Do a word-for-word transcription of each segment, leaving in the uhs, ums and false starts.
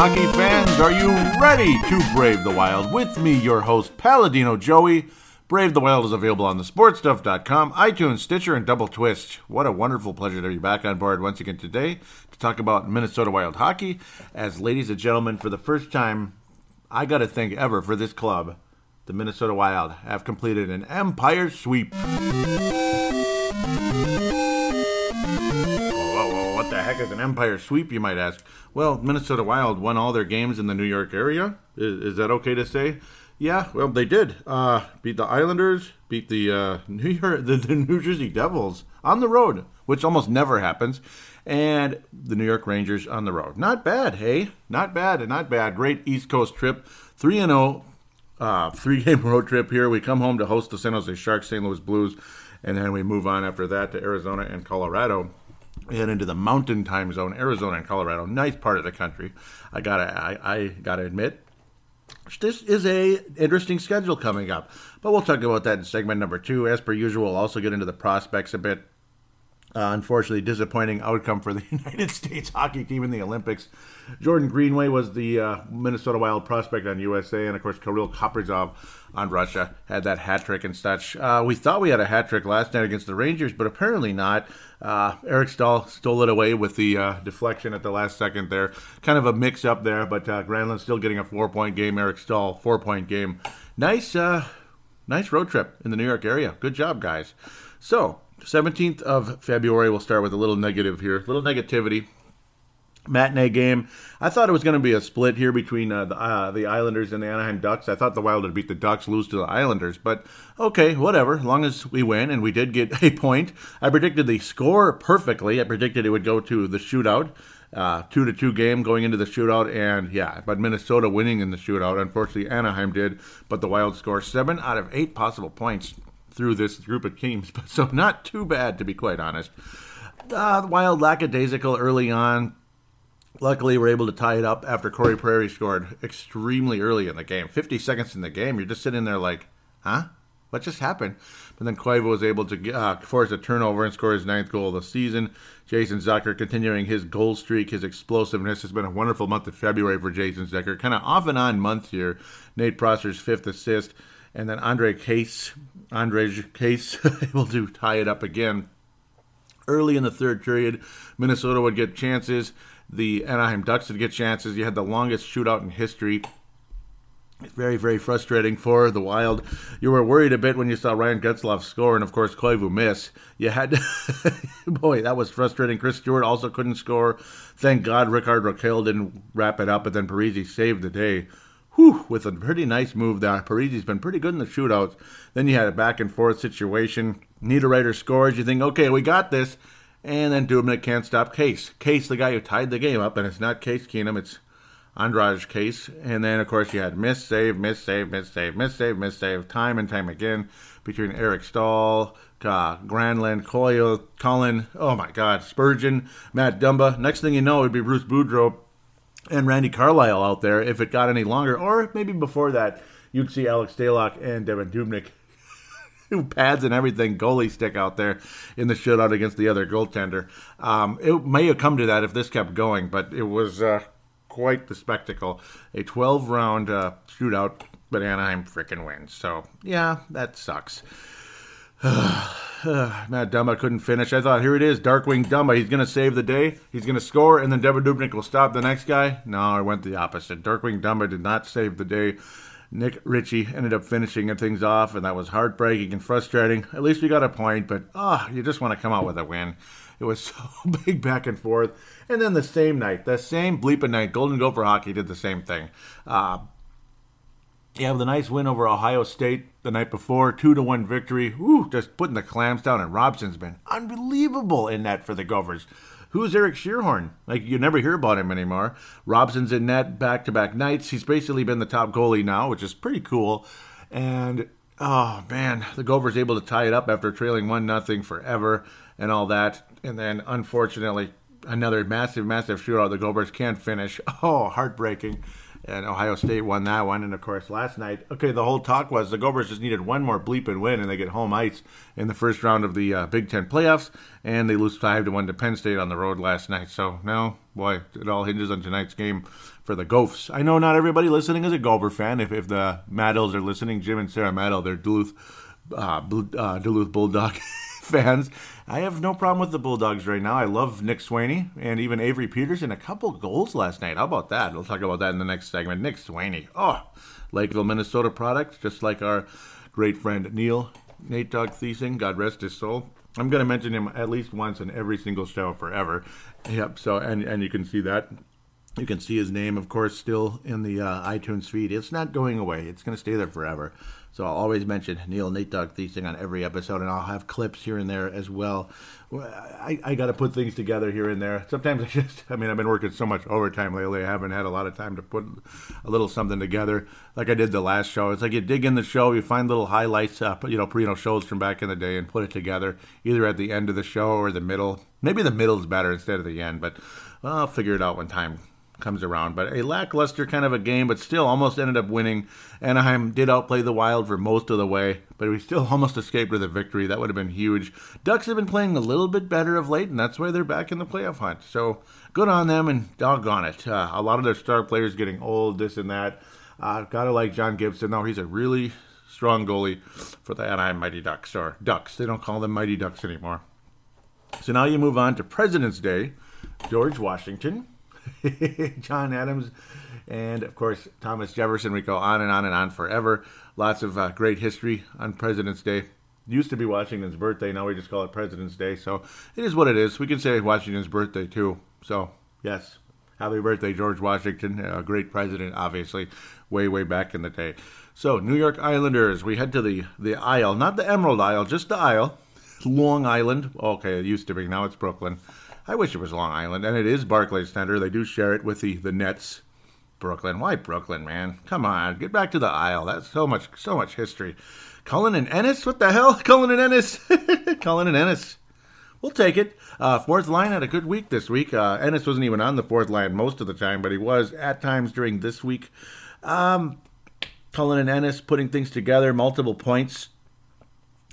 Hockey fans, are you ready to Brave the Wild? With me, your host, Paladino Joey. Brave the Wild is available on the sports stuff dot com, iTunes, Stitcher, and Double Twist. What a wonderful pleasure to be back on board once again today to talk about Minnesota Wild hockey. As ladies and gentlemen, for the first time, I got to think ever for this club, the Minnesota Wild have completed an empire sweep. As an empire sweep, you might ask. Well, Minnesota Wild won all their games in the New York area. Is, is that okay to say? Yeah, well, they did. Uh, beat the Islanders, beat the uh, New York, the, the New Jersey Devils on the road, which almost never happens, and the New York Rangers on the road. Not bad, hey? Not bad, not bad. Great East Coast trip. three and oh, uh, three-game road trip here. We come home to host the San Jose Sharks, Saint Louis Blues, and then we move on after that to Arizona and Colorado. And into the mountain time zone, Arizona and Colorado. Nice part of the country. I gotta, I, I gotta admit, this is a interesting schedule coming up. But we'll talk about that in segment number two. As per usual, we'll also get into the prospects a bit. Uh, unfortunately, disappointing outcome for the United States hockey team in the Olympics. Jordan Greenway was the uh, Minnesota Wild prospect on U S A, and of course, Kirill Kaprizov on Russia had that hat trick and such. Uh, we thought we had a hat trick last night against the Rangers, but apparently not. Uh, Eric Staal stole it away with the uh, deflection at the last second there. Kind of a mix-up there, but uh, Granlund still getting a four-point game. Eric Staal, four-point game. Nice, uh, nice road trip in the New York area. Good job, guys. So, seventeenth of February, we'll start with a little negative here, a little negativity. Matinee game. I thought it was going to be a split here between uh, the uh, the Islanders and the Anaheim Ducks. I thought the Wild would beat the Ducks, lose to the Islanders, but okay, whatever, as long as we win, and we did get a point. I predicted the score perfectly. I predicted it would go to the shootout, uh, two to two game going into the shootout, and yeah, but Minnesota winning in the shootout. Unfortunately, Anaheim did, but the Wild scored seven out of eight possible points through this group of teams, but so not too bad, to be quite honest. Uh, the Wild lackadaisical early on. Luckily, we're able to tie it up after Corey Perry scored extremely early in the game. fifty seconds in the game, you're just sitting there like, huh? What just happened? But then Koivu was able to uh, force a turnover and score his ninth goal of the season. Jason Zucker continuing his goal streak, his explosiveness. It's been a wonderful month of February for Jason Zucker. Kind of off and on month here. Nate Prosser's fifth assist. And then Andre Case, Andre Case able to tie it up again. Early in the third period, Minnesota would get chances. The Anaheim Ducks would get chances. You had the longest shootout in history. It's very, very frustrating for the Wild. You were worried a bit when you saw Ryan Getzlaf score and, of course, Koivu miss. You had to... Boy, that was frustrating. Chris Stewart also couldn't score. Thank God Rickard Rakell didn't wrap it up, but then Parisi saved the day. Whew, with a pretty nice move there. Parisi's been pretty good in the shootouts. Then you had a back-and-forth situation. Niederreiter scores. You think, okay, we got this. And then Dubnyk can't stop Case. Case, the guy who tied the game up, and it's not Case Keenum, it's Andrade Case. And then, of course, you had miss, save, miss, save, miss, save, miss, save, miss, save, time and time again between Eric Staal, uh, Granlund, Coyle, Cullen, oh my God, Spurgeon, Matt Dumba. Next thing you know, it would be Bruce Boudreau and Randy Carlyle out there if it got any longer. Or maybe before that, you'd see Alex Daylock and Devan Dubnyk two pads and everything goalie stick out there in the shootout against the other goaltender. Um, it may have come to that if this kept going, but it was uh, quite the spectacle. A twelve-round uh, shootout, but Anaheim freaking wins. So, yeah, that sucks. Matt Dumba couldn't finish. I thought, here it is, Darkwing Dumba. He's going to save the day. He's going to score, and then Devan Dubnyk will stop the next guy. No, it went the opposite. Darkwing Dumba did not save the day. Nick Ritchie ended up finishing things off, and that was heartbreaking and frustrating. At least we got a point, but ah, oh, you just want to come out with a win. It was so big back and forth. And then the same night, the same bleeping night, Golden Gopher Hockey did the same thing. Uh, You have the nice win over Ohio State the night before, two to one victory. Woo, just putting the clams down, and Robson's been unbelievable in net for the Gophers. Who's Eric Shearhorn? Like, you never hear about him anymore. Robson's in net back-to-back nights. He's basically been the top goalie now, which is pretty cool. And, oh, man, the Gophers able to tie it up after trailing one nothing forever and all that. And then, unfortunately, another massive, massive shootout. The Gophers can't finish. Oh, heartbreaking. And Ohio State won that one. And, of course, last night, okay, the whole talk was the Gophers just needed one more bleep and win, and they get home ice in the first round of the uh, Big Ten playoffs, and they lose five to one to Penn State on the road last night. So, now, boy, it all hinges on tonight's game for the Gophers. I know not everybody listening is a Gopher fan. If, if the Maddles are listening, Jim and Sarah Maddle, they're Duluth, uh, Blue, uh, Duluth Bulldog fans. I have no problem with the Bulldogs right now. I love Nick Swaney and even Avery Peterson. A couple goals last night. How about that? We'll talk about that in the next segment. Nick Swaney. Oh, Lakeville, Minnesota product, just like our great friend Neil Nate Dog Thiessen. God rest his soul. I'm going to mention him at least once in every single show forever. Yep. So, and, and you can see that. You can see his name, of course, still in the uh, iTunes feed. It's not going away. It's going to stay there forever. So I'll always mention Neil Nate Dog Thiessen on every episode, and I'll have clips here and there as well. I, I got to put things together here and there. Sometimes I just, I mean, I've been working so much overtime lately, I haven't had a lot of time to put a little something together like I did the last show. It's like you dig in the show, you find little highlights, uh, you know, you know, shows from back in the day and put it together, either at the end of the show or the middle. Maybe the middle's better instead of the end, but well, I'll figure it out when time comes around. But a lackluster kind of a game, but still almost ended up winning. Anaheim did outplay the Wild for most of the way, but we still almost escaped with a victory. That would have been huge. Ducks have been playing a little bit better of late, and that's why they're back in the playoff hunt. So good on them, and doggone it. Uh, a lot of their star players getting old, this and that. Uh, gotta like John Gibson, though. He's a really strong goalie for the Anaheim Mighty Ducks, or Ducks. They don't call them Mighty Ducks anymore. So now you move on to President's Day. George Washington, John Adams, and of course Thomas Jefferson. We go on and on and on forever. Lots of uh, great history on President's Day. Used to be Washington's birthday, now we just call it President's Day. So it is what it is. We can say Washington's birthday too. So yes, happy birthday, George Washington, a great president, obviously, way way back in the day. So New York Islanders, we head to the the Isle, not the Emerald Isle, just the Isle, Long Island. Okay, it used to be. Now it's Brooklyn. I wish it was Long Island, and it is Barclays Center. They do share it with the, the Nets. Brooklyn. Why Brooklyn, man? Come on. Get back to the Isle. That's so much so much history. Cullen and Ennis? What the hell? Cullen and Ennis. Cullen and Ennis. We'll take it. Uh, fourth line had a good week this week. Uh, Ennis wasn't even on the fourth line most of the time, but he was at times during this week. Um, Cullen and Ennis putting things together. Multiple points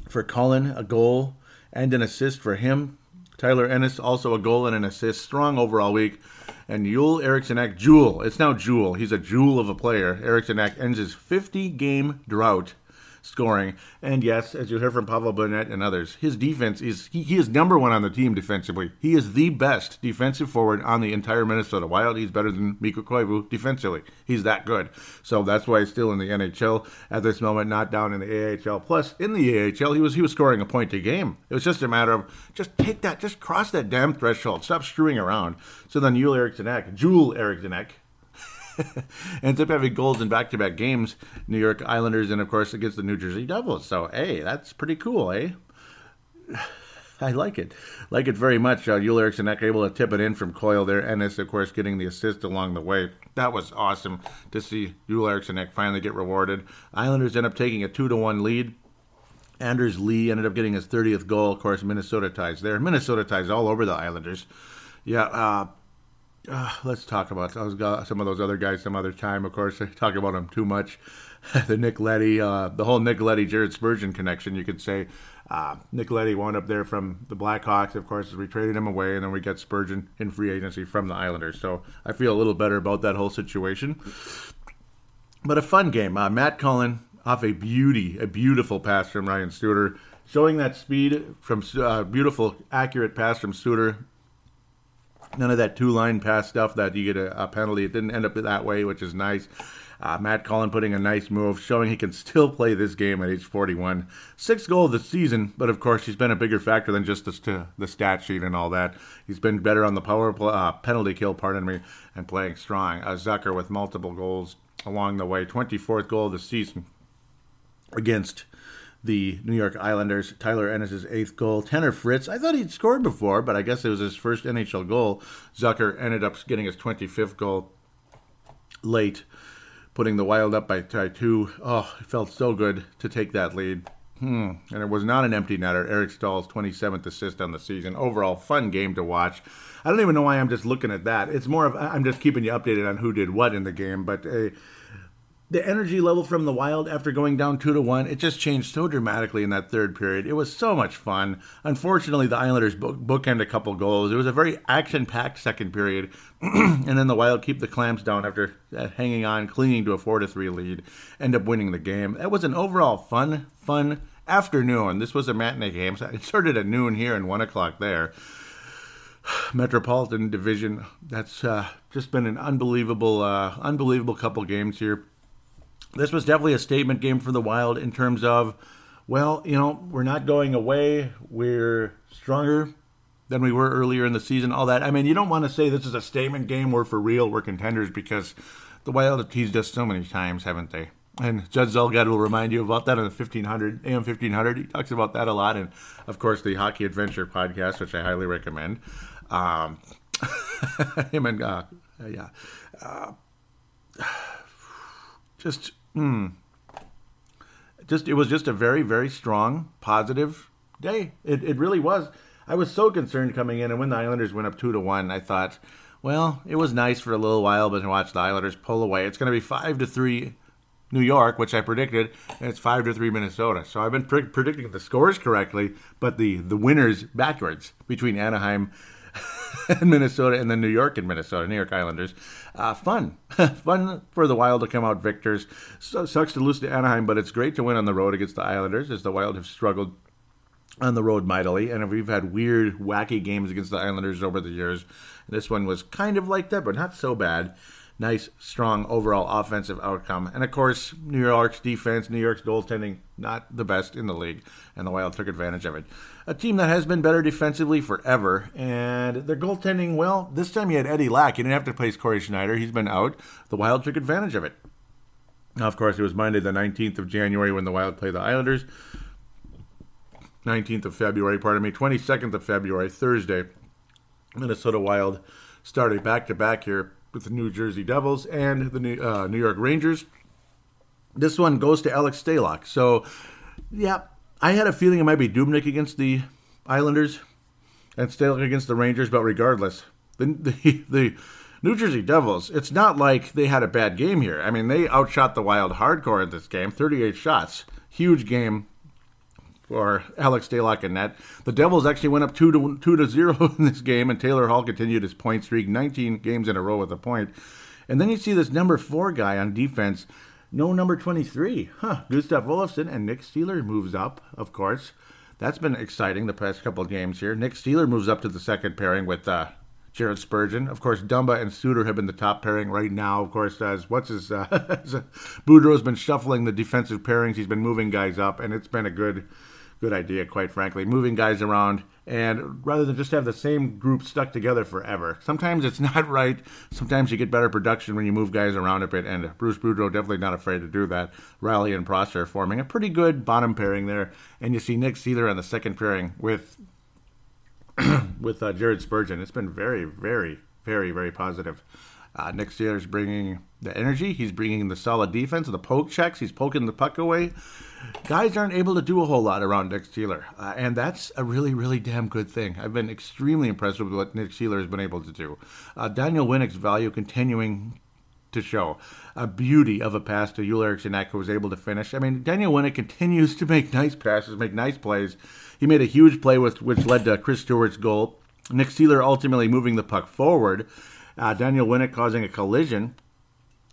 for Cullen. A goal and an assist for him. Tyler Ennis, also a goal and an assist. Strong overall week. And Joel Eriksson Ek, Jewel. It's now Jewel. He's a jewel of a player. Eriksson Ek ends his fifty-game drought scoring. And yes, as you hear from Pavel Burnett and others, his defense is, he, he is number one on the team defensively. He is the best defensive forward on the entire Minnesota Wild. He's better than Mikko Koivu defensively. He's that good. So that's why he's still in the N H L at this moment, not down in the A H L. Plus, in the A H L, he was he was scoring a point a game. It was just a matter of just take that, just cross that damn threshold. Stop screwing around. So then Joel Eriksson Ek, Joel Eriksson Ek, ends up having goals in back-to-back games, New York Islanders, and, of course, against the New Jersey Devils. So, hey, that's pretty cool, eh? I like it. Like it very much. Uh, Joel Eriksson Ek able to tip it in from Coyle there. Ennis, of course, getting the assist along the way. That was awesome to see Joel Eriksson Ek finally get rewarded. Islanders end up taking a two to one lead. Anders Lee ended up getting his thirtieth goal. Of course, Minnesota ties there. Minnesota ties all over the Islanders. Yeah, uh... Uh, let's talk about some of those other guys some other time. Of course, I talk about them too much. the Nick Leddy, uh, the whole Nick Leddy, Jared Spurgeon connection, you could say. Uh, Nick Leddy wound up there from the Blackhawks, of course, as we traded him away, and then we got Spurgeon in free agency from the Islanders. So I feel a little better about that whole situation. But a fun game. Uh, Matt Cullen off a beauty, a beautiful pass from Ryan Suter, showing that speed from uh, beautiful, accurate pass from Suter. None of that two-line pass stuff that you get a, a penalty. It didn't end up that way, which is nice. Uh, Matt Cullen putting a nice move, showing he can still play this game at age forty-one. Sixth goal of the season, but of course he's been a bigger factor than just the, st- the stat sheet and all that. He's been better on the power play, uh, penalty kill, pardon me, and playing strong. Uh, Zucker with multiple goals along the way. twenty-fourth goal of the season against the New York Islanders. Tyler Ennis' eighth goal. Tanner Fritz, I thought he'd scored before, but I guess it was his first N H L goal. Zucker ended up getting his twenty-fifth goal late, putting the Wild up by two. Oh, it felt so good to take that lead. Hmm. And it was not an empty netter. Eric Staal's twenty-seventh assist on the season. Overall, fun game to watch. I don't even know why I'm just looking at that. It's more of, I'm just keeping you updated on who did what in the game, but a... the energy level from the Wild after going down two to one, it just changed so dramatically in that third period. It was so much fun. Unfortunately, the Islanders book, bookend a couple goals. It was a very action-packed second period, and then the Wild keep the clamps down after hanging on, clinging to a four to three lead, end up winning the game. That was an overall fun, fun afternoon. This was a matinee game. It started at noon here and one o'clock there. Metropolitan Division. That's uh, just been an unbelievable, uh, unbelievable couple games here. This was definitely a statement game for the Wild in terms of, well, you know, we're not going away. We're stronger than we were earlier in the season, all that. I mean, you don't want to say this is a statement game. We're for real. We're contenders, because the Wild have teased us so many times, haven't they? And Judd Zolgad will remind you about that on the fifteen hundred, A M fifteen hundred. He talks about that a lot. And, of course, the Hockey Adventure podcast, which I highly recommend. Um, him and, uh, yeah. Uh, just... Hmm. Just it was just a very, very strong, positive day. It it really was. I was so concerned coming in, and when the Islanders went up two to one, I thought, well, it was nice for a little while, but to watch the Islanders pull away. It's going to be five to three, New York, which I predicted, and it's five to three Minnesota. So I've been pre- predicting the scores correctly, but the the winners backwards between Anaheim and Minnesota, and then New York and Minnesota, New York Islanders. Uh, fun. Fun for the Wild to come out victors. So, sucks to lose to Anaheim, but it's great to win on the road against the Islanders, as the Wild have struggled on the road mightily. And we've had weird, wacky games against the Islanders over the years. This one was kind of like that, but not so bad. Nice, strong overall offensive outcome. And, of course, New York's defense, New York's goaltending, not the best in the league. And the Wild took advantage of it. A team that has been better defensively forever. And their goaltending, well, this time you had Eddie Lack. You didn't have to place Corey Schneider. He's been out. The Wild took advantage of it. Now, of course, it was Monday the nineteenth of January when the Wild played the Islanders. nineteenth of February, pardon me. twenty-second of February, Thursday. Minnesota Wild started back-to-back here with the New Jersey Devils and the New, uh, New York Rangers. This one goes to Alex Stalock. So, yeah, I had a feeling it might be Dubnyk against the Islanders and Stalock against the Rangers, but regardless, the, the the New Jersey Devils, it's not like they had a bad game here. I mean, they outshot the Wild hardcore in this game, thirty-eight shots. Huge game for Alex Daylock in net. The Devils actually went up two to two to zero in this game, and Taylor Hall continued his point streak, nineteen games in a row with a point. And then you see this number four guy on defense, no number twenty-three. Huh, Gustav Olofsson, and Nick Steeler moves up, of course. That's been exciting the past couple of games here. Nick Steeler moves up to the second pairing with uh, Jared Spurgeon. Of course, Dumba and Suter have been the top pairing right now. Of course, as what's his uh, Boudreau's been shuffling the defensive pairings. He's been moving guys up, and it's been a good. Good idea, quite frankly, moving guys around, and rather than just have the same group stuck together forever. Sometimes it's not right. Sometimes you get better production when you move guys around a bit, and Bruce Boudreau definitely not afraid to do that. Riley and Prosser forming a pretty good bottom pairing there, and you see Nick Seether on the second pairing with with uh, Jared Spurgeon. It's been very, very, very, very positive. Uh, Nick Seether's bringing the energy. He's bringing the solid defense, the poke checks. He's poking the puck away. Guys aren't able to do a whole lot around Nick Steeler, uh, and that's a really, really damn good thing. I've been extremely impressed with what Nick Steeler has been able to do. Uh, Daniel Winnick's value continuing to show. A beauty of a pass to Joel Eriksson Ek, who was able to finish. I mean, Daniel Winnick continues to make nice passes, make nice plays. He made a huge play with, which led to Chris Stewart's goal. Nick Seeler ultimately moving the puck forward. Uh, Daniel Winnick causing a collision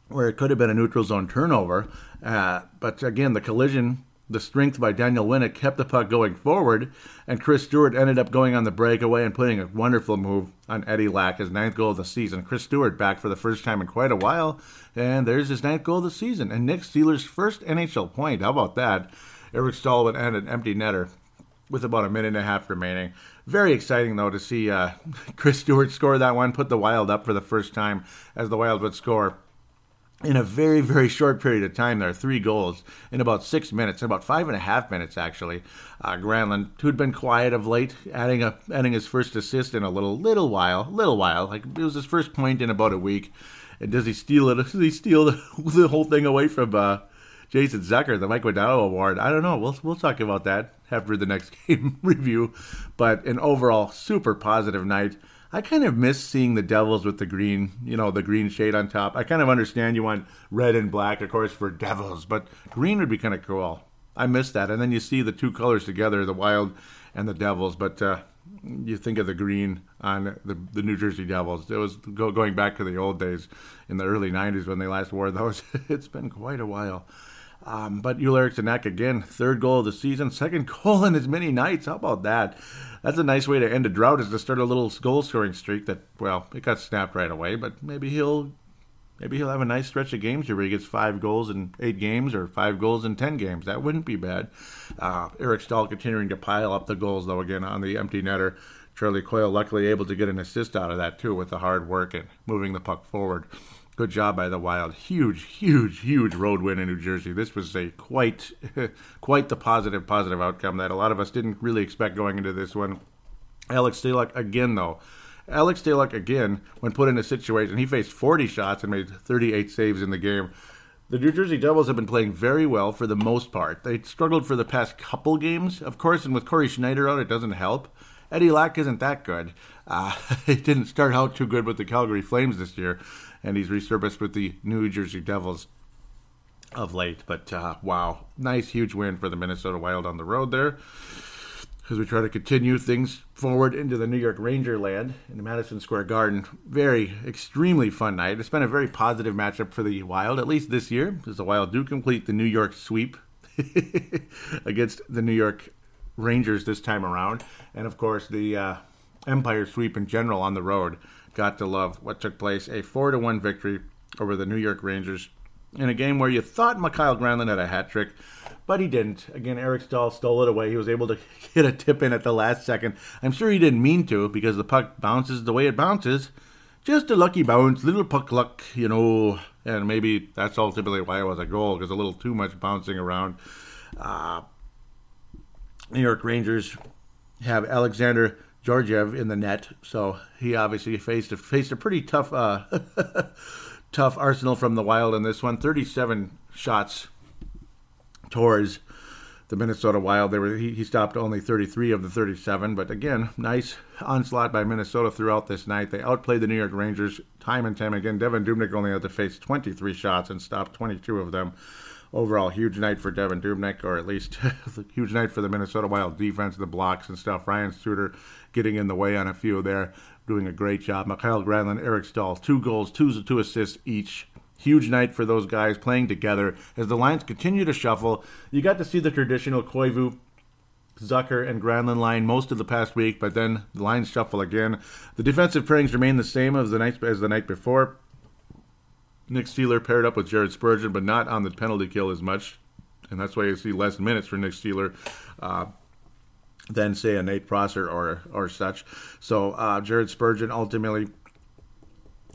where it could have been a neutral zone turnover. Uh, but again, the collision, the strength by Daniel Winnick kept the puck going forward, and Chris Stewart ended up going on the breakaway and putting a wonderful move on Eddie Lack, his ninth goal of the season. Chris Stewart back for the first time in quite a while, and there's his ninth goal of the season. And Nick Seeler's first N H L point. How about that? Eric Staal would end an empty netter with about a minute and a half remaining. Very exciting, though, to see uh, Chris Stewart score that one, put the Wild up for the first time as the Wild would score in a very, very short period of time there. Three goals in about six minutes, in about five and a half minutes, actually. Uh, Granlund, who'd been quiet of late, adding a, adding his first assist in a little little while, little while. Like, it was his first point in about a week. And does he steal it? Does he steal the, the whole thing away from uh, Jason Zucker, the Mike Waddow Award? I don't know. We'll we'll talk about that after the next game review. But an overall super positive night. I kind of miss seeing the Devils with the green, you know, the green shade on top. I kind of understand you want red and black, of course, for Devils, but green would be kind of cool. I miss that. And then you see the two colors together, the Wild and the Devils, but uh, you think of the green on the, the New Jersey Devils. It was go, going back to the old days in the early nineties when they last wore those. It's been quite a while. Um, but Joel Eriksson Ek again, third goal of the season, second goal in as many nights. How about that? That's a nice way to end a drought, is to start a little goal-scoring streak that, well, it got snapped right away. But maybe he'll maybe he'll have a nice stretch of games here where he gets five goals in eight games or five goals in ten games. That wouldn't be bad. Uh, Eric Staal continuing to pile up the goals, though, again, on the empty netter. Charlie Coyle luckily able to get an assist out of that, too, with the hard work and moving the puck forward. Good job by the Wild. Huge, huge, huge road win in New Jersey. This was a quite, quite the positive, positive outcome that a lot of us didn't really expect going into this one. Alex Stalock again, though. Alex Stalock again, when put in a situation, he faced forty shots and made thirty-eight saves in the game. The New Jersey Devils have been playing very well for the most part. They struggled for the past couple games, of course, and with Corey Schneider out, it doesn't help. Eddie Lack isn't that good. Uh, he didn't start out too good with the Calgary Flames this year, and he's resurfaced with the New Jersey Devils of late. But, uh, wow, nice, huge win for the Minnesota Wild on the road there as we try to continue things forward into the New York Ranger land in the Madison Square Garden. Very, extremely fun night. It's been a very positive matchup for the Wild, at least this year, because the Wild do complete the New York sweep against the New York Rangers this time around. And, of course, the uh, Empire sweep in general on the road. Got to love what took place, a four to one victory over the New York Rangers in a game where you thought Mikhail Granlund had a hat trick, but he didn't. Again, Eric Staal stole it away. He was able to get a tip in at the last second. I'm sure he didn't mean to, because the puck bounces the way it bounces. Just a lucky bounce, little puck luck, you know, and maybe that's ultimately why it was a goal, because a little too much bouncing around. Uh, New York Rangers have Alexander Georgiev in the net, so he obviously faced a, faced a pretty tough uh, tough arsenal from the Wild in this one. thirty-seven shots towards the Minnesota Wild. They were he, he stopped only thirty-three of the thirty-seven, but again, nice onslaught by Minnesota throughout this night. They outplayed the New York Rangers time and time again. Devan Dubnyk only had to face twenty-three shots and stopped twenty-two of them. Overall, huge night for Devan Dubnyk, or at least huge night for the Minnesota Wild defense, the blocks and stuff. Ryan Suter getting in the way on a few there, doing a great job. Mikhail Granlund, Eric Staal, two goals, two, two assists each. Huge night for those guys playing together. As the lines continue to shuffle, you got to see the traditional Koivu, Zucker, and Granlund line most of the past week, but then the lines shuffle again. The defensive pairings remain the same as the night, as the night before. Nick Seeler paired up with Jared Spurgeon, but not on the penalty kill as much. And that's why you see less minutes for Nick Seeler uh, than, say, a Nate Prosser or or such. So uh, Jared Spurgeon ultimately,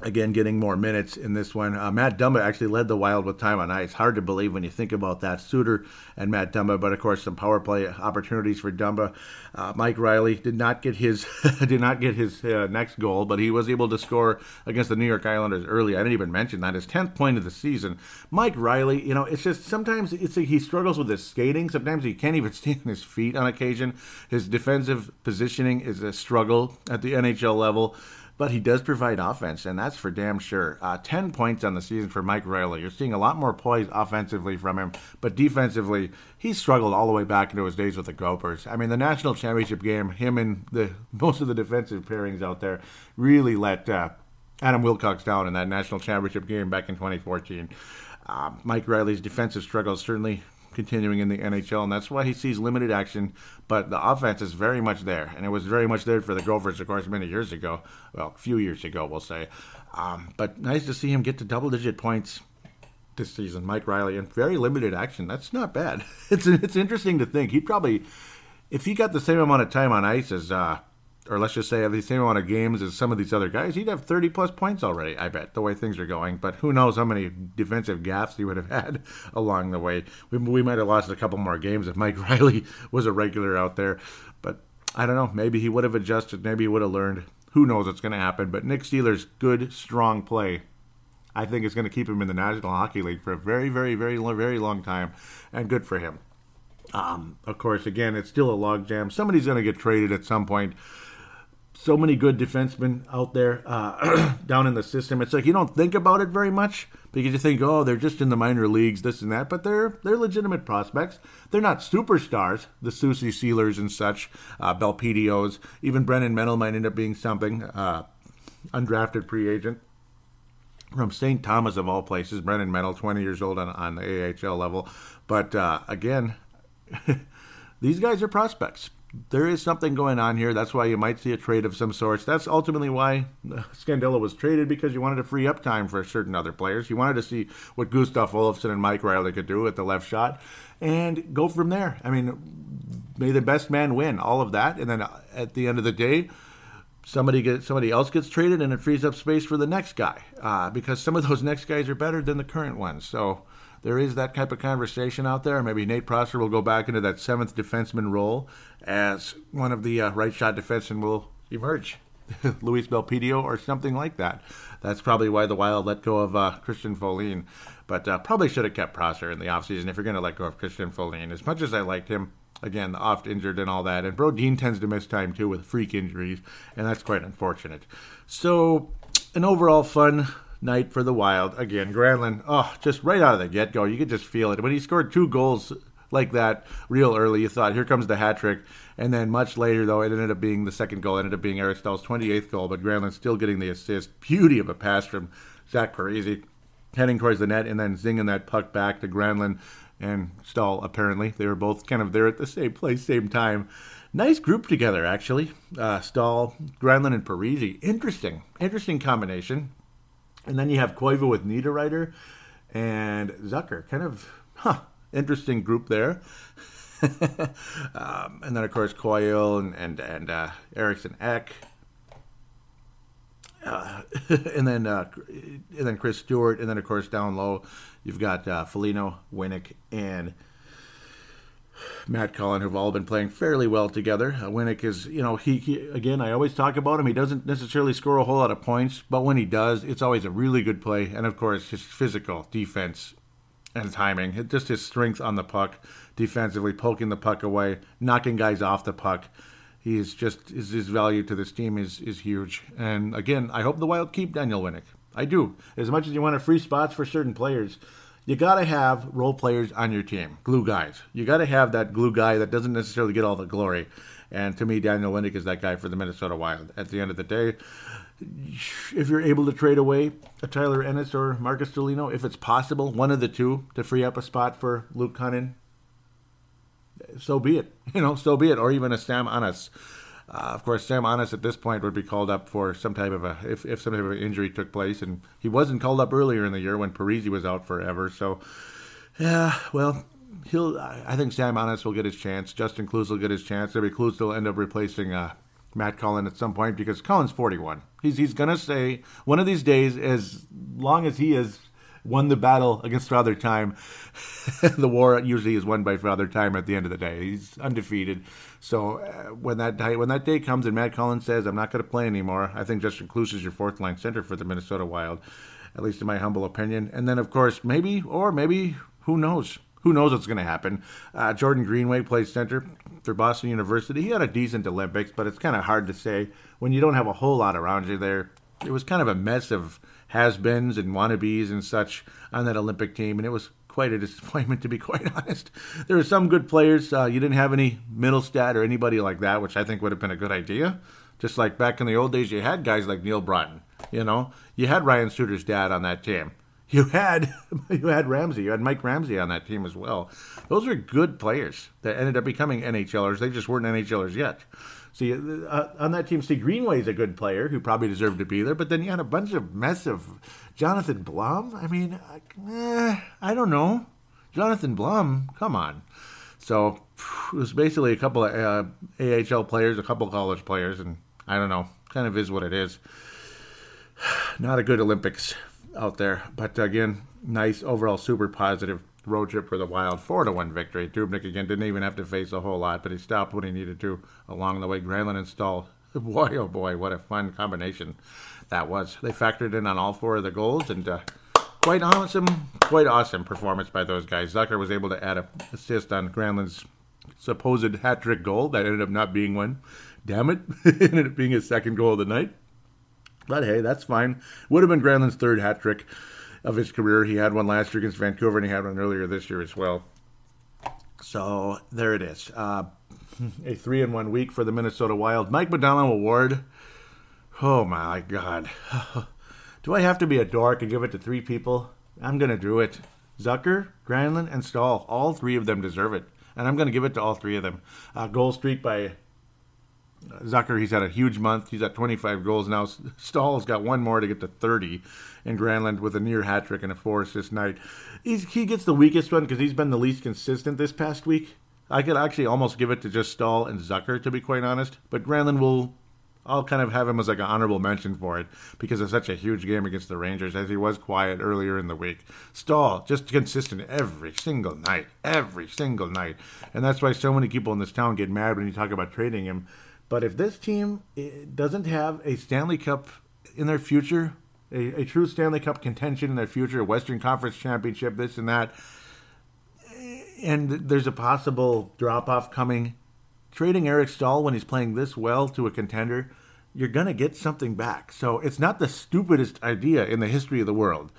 again, getting more minutes in this one. Uh, Matt Dumba actually led the Wild with time on ice. Hard to believe when you think about that. Suter and Matt Dumba, but of course some power play opportunities for Dumba. Uh, Mike Riley did not get his did not get his uh, next goal, but he was able to score against the New York Islanders early. I didn't even mention that, his tenth point of the season. Mike Riley, you know, it's just sometimes it's like he struggles with his skating. Sometimes he can't even stand his feet on occasion. His defensive positioning is a struggle at the N H L level. but he does provide offense, and that's for damn sure. Uh, ten points on the season for Mike Riley. You're seeing a lot more poise offensively from him, but defensively, he struggled all the way back into his days with the Gophers. I mean, the national championship game, him and the most of the defensive pairings out there really let uh, Adam Wilcox down in that national championship game back in twenty fourteen. Uh, Mike Riley's defensive struggles certainly continuing in the N H L, and that's why he sees limited action, but the offense is very much there, and it was very much there for the Gophers, of course, many years ago, well, a few years ago, we'll say, um, but nice to see him get to double-digit points this season, Mike Riley, and very limited action. That's not bad. It's it's interesting to think. He probably, if he got the same amount of time on ice as, uh, or let's just say the same amount of games as some of these other guys, he'd have thirty-plus points already, I bet, the way things are going. But who knows how many defensive gaffes he would have had along the way. We, we might have lost a couple more games if Mike Riley was a regular out there. But I don't know. Maybe he would have adjusted. Maybe he would have learned. Who knows what's going to happen. But Nick Steeler's good, strong play, I think, is going to keep him in the National Hockey League for a very, very, very, very long time, and good for him. Um, of course, again, it's still a logjam. Somebody's going to get traded at some point. So many good defensemen out there uh, down in the system. It's like you don't think about it very much because you think, oh, they're just in the minor leagues, this and that. But they're they're legitimate prospects. They're not superstars, the Susie Sealers and such, uh, Belpedios. Even Brennan Mennel might end up being something, uh, undrafted free agent from Saint Thomas of all places. Brennan Mennel, twenty years old on, on the A H L level. But uh, again, these guys are prospects. There is something going on here. That's why you might see a trade of some sorts. That's ultimately why Scandella was traded, because you wanted to free up time for certain other players. You wanted to see what Gustav Olofsson and Mike Riley could do at the left shot and go from there. I mean, may the best man win, all of that. And then at the end of the day, somebody gets, somebody else gets traded, and it frees up space for the next guy uh, because some of those next guys are better than the current ones. So there is that type of conversation out there. Maybe Nate Prosser will go back into that seventh defenseman role as one of the uh, right shot defensemen will emerge. Luis Belpedio or something like that. That's probably why the Wild let go of uh, Christian Folin. But uh, probably should have kept Prosser in the offseason if you're going to let go of Christian Folin. As much as I liked him, again, oft injured and all that. And Brodin tends to miss time, too, with freak injuries. And that's quite unfortunate. So an overall fun night for the Wild. Again, Granlund, oh, just right out of the get-go, you could just feel it. When he scored two goals like that real early, you thought, here comes the hat trick. And then much later, though, it ended up being the second goal. It ended up being Eric Stahl's twenty-eighth goal, but Granlund still getting the assist. Beauty of a pass from Zach Parise, heading towards the net and then zinging that puck back to Granlund and Staal, apparently. They were both kind of there at the same place, same time. Nice group together, actually. Uh, Staal, Granlund, and Parise. Interesting. Interesting combination. And then you have Koivu with Niederreiter and Zucker. Kind of, huh, interesting group there. um, and then, of course, Coyle and, and, and uh, Eriksson Ek. Uh, and then uh, and then Chris Stewart. And then, of course, down low, you've got uh, Foligno, Winnick, and Matt Cullen, who've all been playing fairly well together. Uh, Winnick is, you know, he, he, again, I always talk about him. He doesn't necessarily score a whole lot of points, but when he does, it's always a really good play. And, of course, his physical defense and timing, it, just his strength on the puck, defensively poking the puck away, knocking guys off the puck. He is just, his, his value to this team is, is huge. And, again, I hope the Wild keep Daniel Winnick. I do. As much as you want to free spots for certain players, you got to have role players on your team, glue guys. You got to have that glue guy that doesn't necessarily get all the glory. And to me, Daniel Winnick is that guy for the Minnesota Wild. At the end of the day, if you're able to trade away a Tyler Ennis or Marcus Foligno, if it's possible, one of the two, to free up a spot for Luke Cunnin, so be it. You know, so be it. Or even a Sam Annas. Uh, of course, Sam Annas at this point would be called up for some type of a, if, if some type of an injury took place, and he wasn't called up earlier in the year when Parise was out forever. So, yeah, well, he'll. I think Sam Annas will get his chance. Justin Kluse will get his chance. Every Kluse will end up replacing uh, Matt Cullen at some point because Cullen's forty-one. He's he's gonna say one of these days, as long as he is. Won the battle against Father Time. The war usually is won by Father Time at the end of the day. He's undefeated. So uh, when that day, when that day comes and Matt Cullen says, I'm not going to play anymore, I think Justin Kluse is your fourth-line center for the Minnesota Wild, at least in my humble opinion. And then, of course, maybe, or maybe, who knows? Who knows what's going to happen? Uh, Jordan Greenway plays center. through Boston University. He had a decent Olympics, but it's kind of hard to say when you don't have a whole lot around you there. It was kind of a mess of has-beens and wannabes and such on that Olympic team, and it was quite a disappointment, to be quite honest. There were some good players. Uh, you didn't have any Middlestad or anybody like that, which I think would have been a good idea. Just like back in the old days, you had guys like Neil Broughton. You know, you had Ryan Suter's dad on that team. You had you had Ramsey. You had Mike Ramsey on that team as well. Those were good players that ended up becoming N H Lers. They just weren't N H Lers yet. See, uh, on that team, Steve Greenway is a good player who probably deserved to be there. But then you had a bunch of mess of Jonathan Blum. I mean, eh, I don't know. Jonathan Blum, come on. So it was basically a couple of uh, A H L players, a couple of college players, and I don't know. Kind of is what it is. Not a good Olympics out there. But again, nice overall super positive road trip for the Wild. four to one victory. Dubnyk again didn't even have to face a whole lot, but he stopped when he needed to along the way. Granlund and Staal. Boy, oh boy, what a fun combination that was. They factored in on all four of the goals, and uh, quite awesome, quite awesome performance by those guys. Zucker was able to add an assist on Granlund's supposed hat-trick goal. That ended up not being one. Damn it. It ended up being his second goal of the night. But hey, that's fine. Would have been Granlund's third hat trick of his career. He had one last year against Vancouver, and he had one earlier this year as well. So there it is. Uh, a three in one week for the Minnesota Wild. Mike Modano Award. Oh my God. Do I have to be a dork and give it to three people? I'm going to do it. Zucker, Granlund, and Staal. All three of them deserve it. And I'm going to give it to all three of them. Uh, goal streak by Zucker, he's had a huge month. He's at twenty-five goals now. Staal's got one more to get to thirty. And Granlund with a near hat-trick and a four-assist night. He's, he gets the weakest one because he's been the least consistent this past week. I could actually almost give it to just Staal and Zucker, to be quite honest. But Granlund will... I'll kind of have him as like an honorable mention for it because of such a huge game against the Rangers, as he was quiet earlier in the week. Staal, just consistent every single night. Every single night. And that's why so many people in this town get mad when you talk about trading him. But if this team doesn't have a Stanley Cup in their future, a, a true Stanley Cup contention in their future, a Western Conference championship, this and that, and there's a possible drop-off coming, trading Eric Staal when he's playing this well to a contender, you're going to get something back. So it's not the stupidest idea in the history of the world.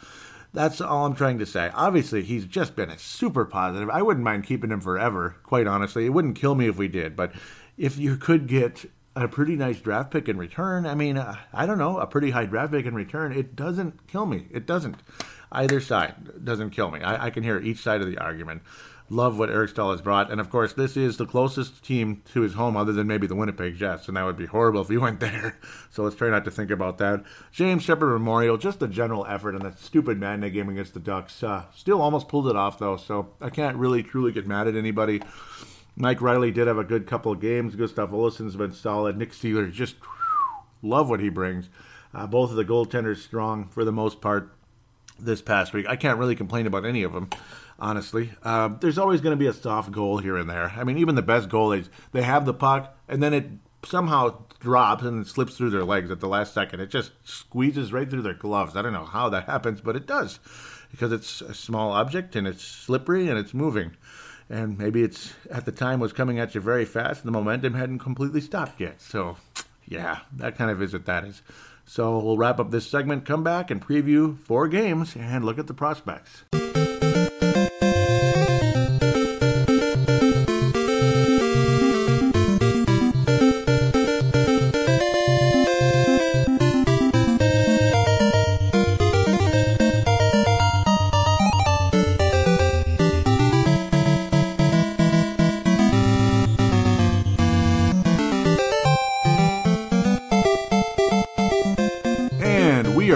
That's all I'm trying to say. Obviously, he's just been a super positive. I wouldn't mind keeping him forever, quite honestly. It wouldn't kill me if we did, but... if you could get a pretty nice draft pick in return, I mean, uh, I don't know, a pretty high draft pick in return, it doesn't kill me. It doesn't. Either side doesn't kill me. I, I can hear each side of the argument. Love what Eric Staal has brought. And, of course, this is the closest team to his home other than maybe the Winnipeg Jets, and that would be horrible if he went there. So let's try not to think about that. James Sheppard Memorial, just the general effort in that stupid Matinee game against the Ducks. Uh, still almost pulled it off, though, so I can't really truly get mad at anybody. Mike Riley did have a good couple of games. Gustav Olsson's been solid. Nick Seeler, just whew, love what he brings. Uh, both of the goaltenders strong for the most part this past week. I can't really complain about any of them, honestly. Uh, there's always going to be a soft goal here and there. I mean, even the best goalies, they have the puck, and then it somehow drops and it slips through their legs at the last second. It just squeezes right through their gloves. I don't know how that happens, but it does because it's a small object, and it's slippery, and it's moving. And maybe it's, at the time, was coming at you very fast, and the momentum hadn't completely stopped yet. So, yeah, that kind of is what that is. So we'll wrap up this segment, come back, and preview four games, and look at the prospects.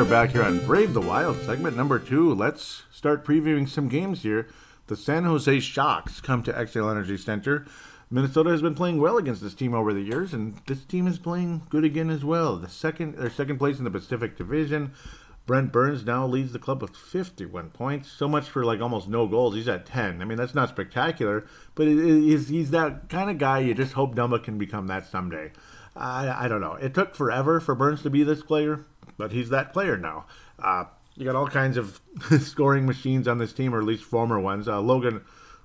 Back here on Brave the Wild, segment number two. Let's start previewing some games here. The San Jose Sharks come to Xcel Energy Center. Minnesota has been playing well against this team over the years, and this team is playing good again as well. The second, they're second place in the Pacific Division. Brent Burns now leads the club with fifty-one points. So much for like almost no goals. He's at ten. I mean, that's not spectacular, but it is, he's that kind of guy you just hope Dumba can become that someday. I, I don't know. It took forever for Burns to be this player. But he's that player now. Uh, you got all kinds of scoring machines on this team, or at least former ones. Uh, Logan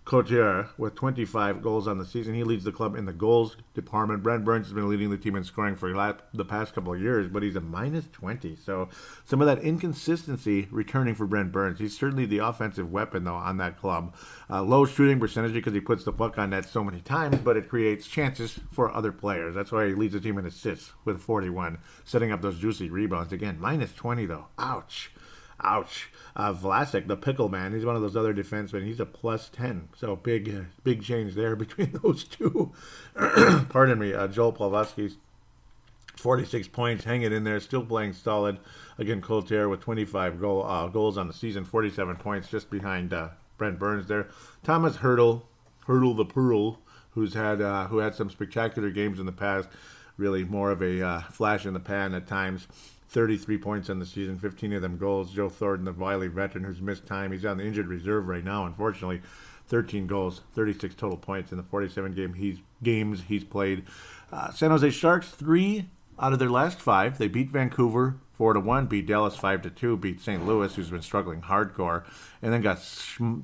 Couture with twenty-five goals on the season. He leads the club in the goals department. Brent Burns has been leading the team in scoring for the past couple of years, but he's a minus twenty. So some of that inconsistency returning for Brent Burns. He's certainly the offensive weapon, though, on that club. Uh, low shooting percentage because he puts the puck on net so many times, but it creates chances for other players. That's why he leads the team in assists with forty-one, setting up those juicy rebounds. Again, minus twenty, though. Ouch. Ouch. Uh, Vlasic, the pickle man, he's one of those other defensemen. He's a plus ten. So big big change there between those two. Pardon me. Uh, Joel Pavelski's forty-six points. Hang it in there. Still playing solid. Again, Colter with twenty-five goal, uh, goals on the season. forty-seven points just behind uh, Brent Burns there. Thomas Hertl, Hertl the Pearl, who's had, uh, who had some spectacular games in the past. Really more of a uh, flash in the pan at times. thirty-three points on the season, fifteen of them goals. Joe Thornton, the Wiley veteran who's missed time. He's on the injured reserve right now, unfortunately. thirteen goals, thirty-six total points in the forty-seven game he's, games he's played. Uh, San Jose Sharks, three out of their last five. They beat Vancouver four to one, beat Dallas five to two, beat Saint Louis, who's been struggling hardcore, and then got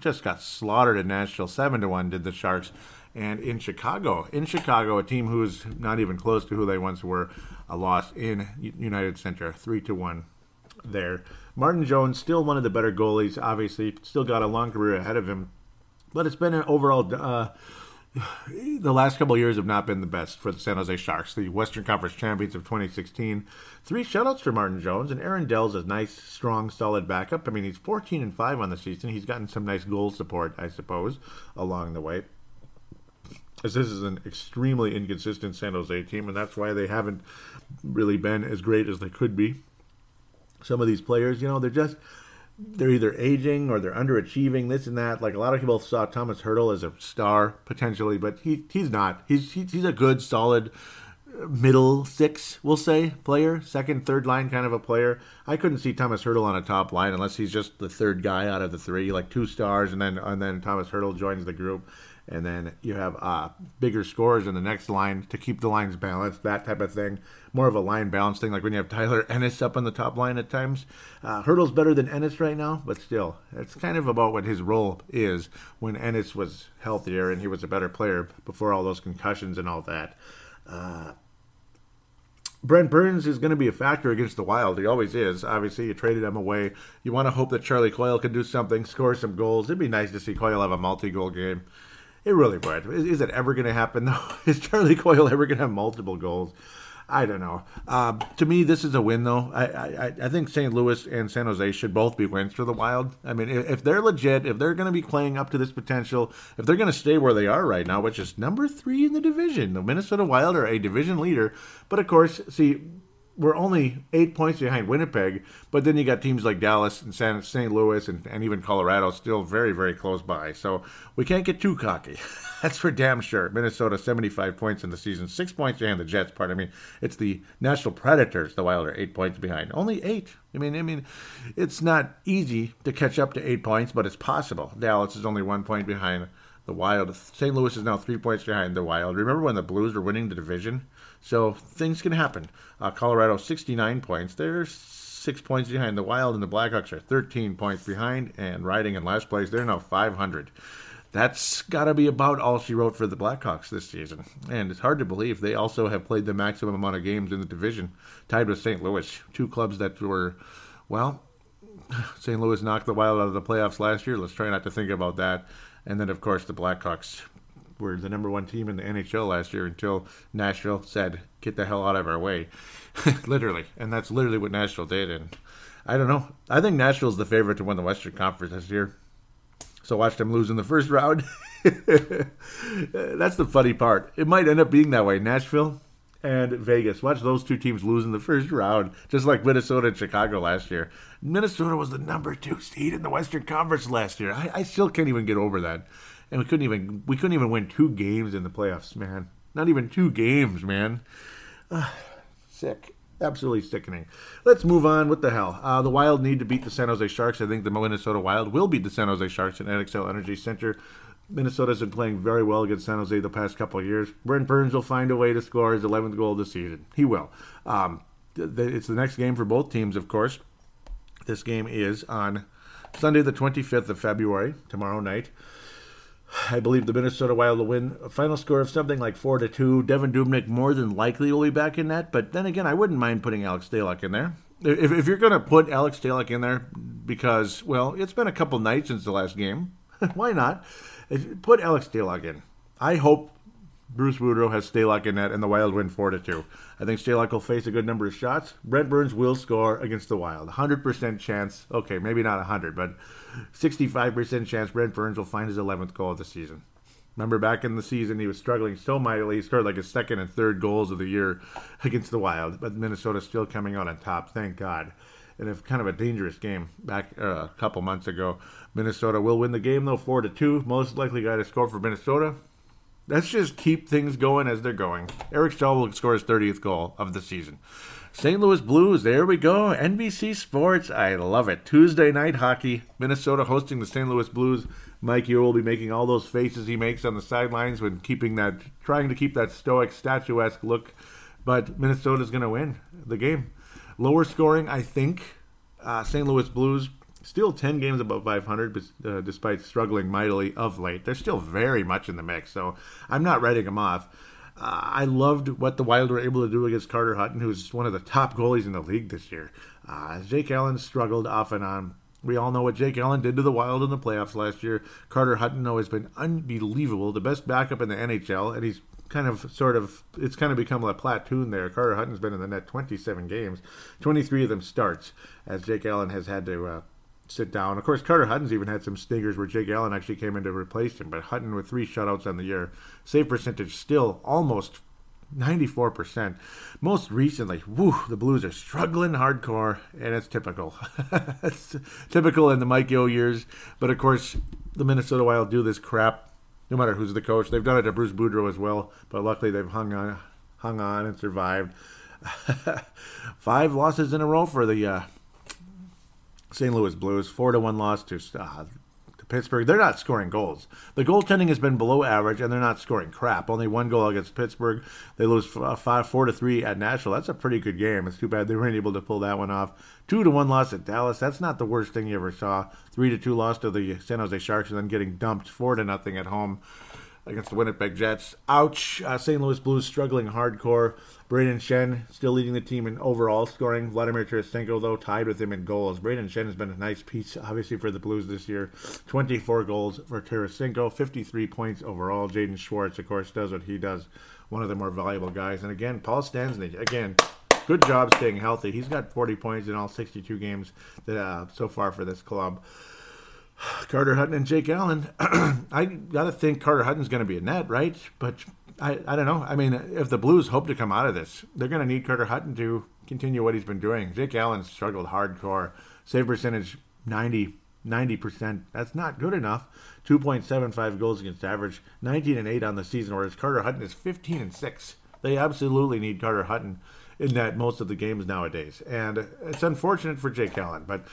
just got slaughtered in Nashville seven to one, did the Sharks. And in Chicago, in Chicago, a team who is not even close to who they once were, a loss in United Center, three to one there. Martin Jones, still one of the better goalies, obviously, still got a long career ahead of him. But it's been an overall, uh, the last couple of years have not been the best for the San Jose Sharks, the Western Conference champions of twenty sixteen. Three shutouts for Martin Jones, and Aaron Dell's a nice, strong, solid backup. I mean, he's fourteen and five on the season. He's gotten some nice goal support, I suppose, along the way. As this is an extremely inconsistent San Jose team, and that's why they haven't really been as great as they could be. Some of these players, you know, they're just, they're either aging or they're underachieving, this and that. Like, a lot of people saw Thomas Hertl as a star, potentially, but he he's not. He's, he's a good, solid middle six, we'll say, player, second, third line kind of a player. I couldn't see Thomas Hertl on a top line unless he's just the third guy out of the three, like two stars, and then and then Thomas Hertl joins the group. And then you have uh, bigger scorers in the next line to keep the lines balanced, that type of thing. More of a line balance thing, like when you have Tyler Ennis up on the top line at times. Uh, Hertl's better than Ennis right now, but still, it's kind of about what his role is when Ennis was healthier and he was a better player before all those concussions and all that. Uh, Brent Burns is going to be a factor against the Wild. He always is. Obviously, you traded him away. You want to hope that Charlie Coyle can do something, score some goals. It'd be nice to see Coyle have a multi-goal game. It really would. Is, is it ever going to happen, though? Is Charlie Coyle ever going to have multiple goals? I don't know. Uh, to me, this is a win, though. I, I I think Saint Louis and San Jose should both be wins for the Wild. I mean, if they're legit, if they're going to be playing up to this potential, if they're going to stay where they are right now, which is number three in the division. The Minnesota Wild are a division leader. But, of course, see, we're only eight points behind Winnipeg, but then you got teams like Dallas and Saint Louis and, and even Colorado still very, very close by. So we can't get too cocky. That's for damn sure. Minnesota, seventy-five points in the season. Six points behind the Jets, pardon me. It's the Nashville Predators, the Wild are eight points behind. Only eight. I mean, I mean, it's not easy to catch up to eight points, but it's possible. Dallas is only one point behind the Wild. Saint Louis is now three points behind the Wild. Remember when the Blues were winning the division? So things can happen. Uh, Colorado, sixty-nine points. They're six points behind the Wild, and the Blackhawks are thirteen points behind. And riding in last place, they're now five hundred. That's got to be about all she wrote for the Blackhawks this season. And it's hard to believe they also have played the maximum amount of games in the division, tied with Saint Louis. Two clubs that were, well, Saint Louis knocked the Wild out of the playoffs last year. Let's try not to think about that. And then, of course, the Blackhawks were the number one team in the N H L last year until Nashville said, get the hell out of our way. Literally. And that's literally what Nashville did. And I don't know. I think Nashville's the favorite to win the Western Conference this year. So watch them lose in the first round. That's the funny part. It might end up being that way. Nashville and Vegas. Watch those two teams lose in the first round, just like Minnesota and Chicago last year. Minnesota was the number two seed in the Western Conference last year. I, I still can't even get over that. And we couldn't even we couldn't even win two games in the playoffs, man. Not even two games, man. Uh, sick. Absolutely sickening. Let's move on. What the hell? Uh, the Wild need to beat the San Jose Sharks. I think the Minnesota Wild will beat the San Jose Sharks in N X L Energy Center. Minnesota's been playing very well against San Jose the past couple of years. Brent Burns will find a way to score his eleventh goal of the season. He will. Um, th- th- it's the next game for both teams, of course. This game is on Sunday the twenty-fifth of February, tomorrow night. I believe the Minnesota Wild will win. A final score of something like four to two. Devan Dubnyk more than likely will be back in net, but then again, I wouldn't mind putting Alex Daylock in there. If, if you're going to put Alex Stalock in there because, well, it's been a couple nights since the last game, why not? If, put Alex Stalock in. I hope Bruce Boudreau has Stalock in net and the Wild win four to two. I think Stalock will face a good number of shots. Brent Burns will score against the Wild. one hundred percent chance. Okay, maybe not one hundred, but sixty-five percent chance Brent Burns will find his eleventh goal of the season. Remember back in the season, he was struggling so mightily. He scored like his second and third goals of the year against the Wild. But Minnesota's still coming out on top, thank God. And it's kind of a dangerous game back uh, a couple months ago. Minnesota will win the game, though, four to two. Most likely guy to score for Minnesota. Let's just keep things going as they're going. Eric Staal will score his thirtieth goal of the season. Saint Louis Blues, there we go. N B C Sports, I love it. Tuesday night hockey, Minnesota hosting the Saint Louis Blues. Mike Ure will be making all those faces he makes on the sidelines when keeping that, trying to keep that stoic, statuesque look. But Minnesota's going to win the game. Lower scoring, I think. Uh, Saint Louis Blues still ten games above five hundred, uh, despite struggling mightily of late. They're still very much in the mix, so I'm not writing them off. Uh, I loved what the Wild were able to do against Carter Hutton, who's one of the top goalies in the league this year. Uh, Jake Allen struggled off and on. We all know what Jake Allen did to the Wild in the playoffs last year. Carter Hutton, though, has been unbelievable, the best backup in the N H L, and he's kind of, sort of, it's kind of become a platoon there. Carter Hutton's been in the net twenty-seven games, twenty-three of them starts, as Jake Allen has had to uh, sit down. Of course, Carter Hutton's even had some stinkers where Jake Allen actually came in to replace him, but Hutton with three shutouts on the year. Save percentage still almost ninety-four percent. Most recently, woo, the Blues are struggling hardcore, and it's typical. It's typical in the Mike Yo years, but of course, the Minnesota Wild do this crap, no matter who's the coach. They've done it to Bruce Boudreau as well, but luckily they've hung on, hung on and survived. Five losses in a row for the uh, Saint Louis Blues, four to one loss to uh, Pittsburgh. They're not scoring goals. The goaltending has been below average, and they're not scoring crap. Only one goal against Pittsburgh. They lose four to three at Nashville. That's a pretty good game. It's too bad they weren't able to pull that one off. two to one loss at Dallas. That's not the worst thing you ever saw. three to two loss to the San Jose Sharks, and then getting dumped four to nothing at home against the Winnipeg Jets. Ouch. Uh, Saint Louis Blues struggling hardcore. Braden Shen still leading the team in overall scoring. Vladimir Tarasenko, though, tied with him in goals. Braden Shen has been a nice piece, obviously, for the Blues this year. twenty-four goals for Tarasenko, fifty-three points overall. Jaden Schwartz, of course, does what he does. One of the more valuable guys. And again, Paul Stastny, again, good job staying healthy. He's got forty points in all sixty-two games that, uh, so far for this club. Carter Hutton and Jake Allen. I gotta think Carter Hutton's gonna be a net, right? But I, I don't know. I mean, if the Blues hope to come out of this, they're gonna need Carter Hutton to continue what he's been doing. Jake Allen struggled hardcore. Save percentage ninety, ninety percent. That's not good enough. two point seven five goals against average, nineteen and eight on the season, whereas Carter Hutton is fifteen and six. They absolutely need Carter Hutton in that most of the games nowadays, and it's unfortunate for Jake Allen, but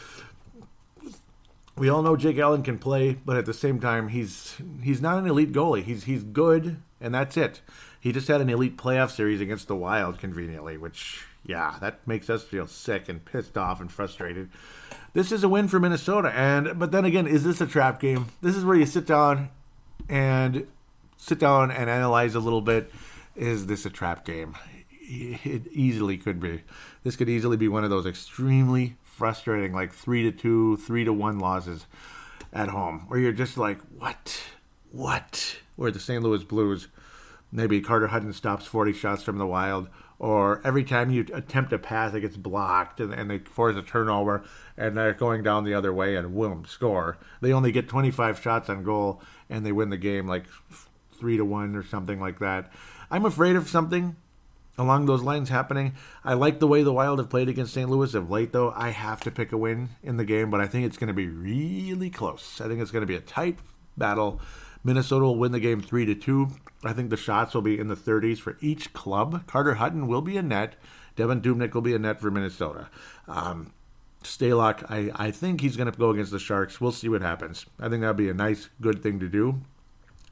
we all know Jake Allen can play, but at the same time, he's he's not an elite goalie. He's he's good, and that's it. He just had an elite playoff series against the Wild, conveniently, which, yeah, that makes us feel sick and pissed off and frustrated. This is a win for Minnesota, and but then again, is this a trap game? This is where you sit down and sit down and analyze a little bit. Is this a trap game? It easily could be. This could easily be one of those extremely frustrating, like three to two, three to one losses at home, where you're just like, what, what? Or the Saint Louis Blues, maybe Carter Hutton stops forty shots from the Wild, or every time you attempt a pass, it gets blocked, and, and they force a turnover, and they're going down the other way, and boom, score. They only get twenty-five shots on goal, and they win the game like three to one or something like that. I'm afraid of something along those lines happening. I like the way the Wild have played against Saint Louis of late, though. I have to pick a win in the game, but I think it's going to be really close. I think it's going to be a tight battle. Minnesota will win the game three to two. I think the shots will be in the thirties for each club. Carter Hutton will be in net. Devan Dubnyk will be in net for Minnesota. Um, Stalock, I, I think he's going to go against the Sharks. We'll see what happens. I think that would be a nice, good thing to do.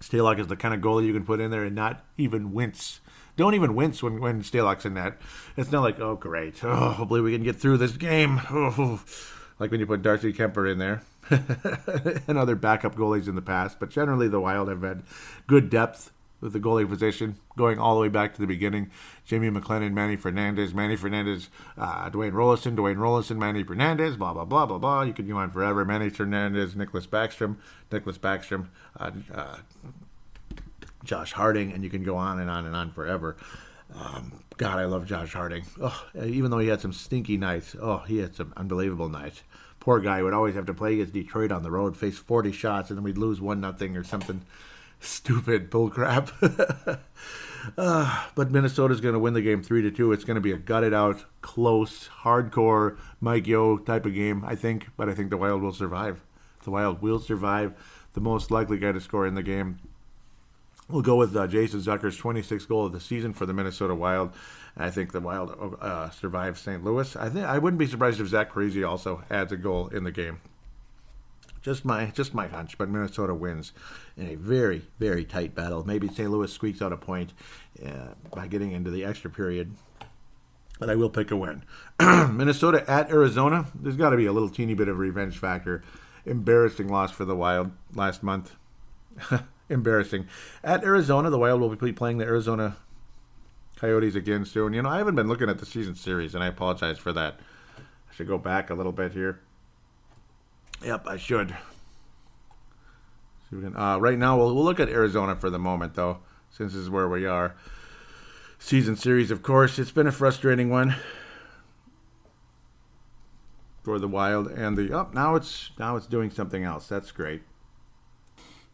Stalock is the kind of goalie you can put in there and not even wince. Don't even wince when, when Stalock's in that. It's not like, oh, great. Oh, hopefully we can get through this game. Oh. Like when you put Darcy Kemper in there. and other backup goalies in the past, but generally the Wild have had good depth with the goalie position, going all the way back to the beginning. Jamie McLennan, Manny Fernandez, Manny Fernandez, uh, Dwayne Rollison, Dwayne Rollison, Manny Fernandez, blah, blah, blah, blah, blah. You could go on forever. Manny Fernandez, Nicholas Backstrom, Nicholas Backstrom, uh, uh, Josh Harding, and you can go on and on and on forever. Um, God, I love Josh Harding. Oh, even though he had some stinky nights, oh, he had some unbelievable nights. Poor guy would always have to play against Detroit on the road, face forty shots, and then we'd lose one nothing or something. Stupid bull crap. uh, but Minnesota's going to win the game three to two. It's going to be a gutted-out, close, hardcore Mike Yeo type of game, I think. But I think the Wild will survive. The Wild will survive. The most likely guy to score in the game, we'll go with uh, Jason Zucker's twenty-sixth goal of the season for the Minnesota Wild. And I think the Wild uh, survives Saint Louis. I think I wouldn't be surprised if Zach Parise also adds a goal in the game. Just my just my hunch, but Minnesota wins in a very, very tight battle. Maybe Saint Louis squeaks out a point uh, by getting into the extra period, but I will pick a win. Minnesota at Arizona. There's got to be a little teeny bit of revenge factor. Embarrassing loss for the Wild last month. Embarrassing. At Arizona, the Wild will be playing the Arizona Coyotes again soon. You know, I haven't been looking at the season series, and I apologize for that. I should go back a little bit here. Yep, I should. Uh, right now, we'll, we'll look at Arizona for the moment, though, since this is where we are. Season series, of course. It's been a frustrating one for the Wild and the. Oh, now it's now it's doing something else. That's great.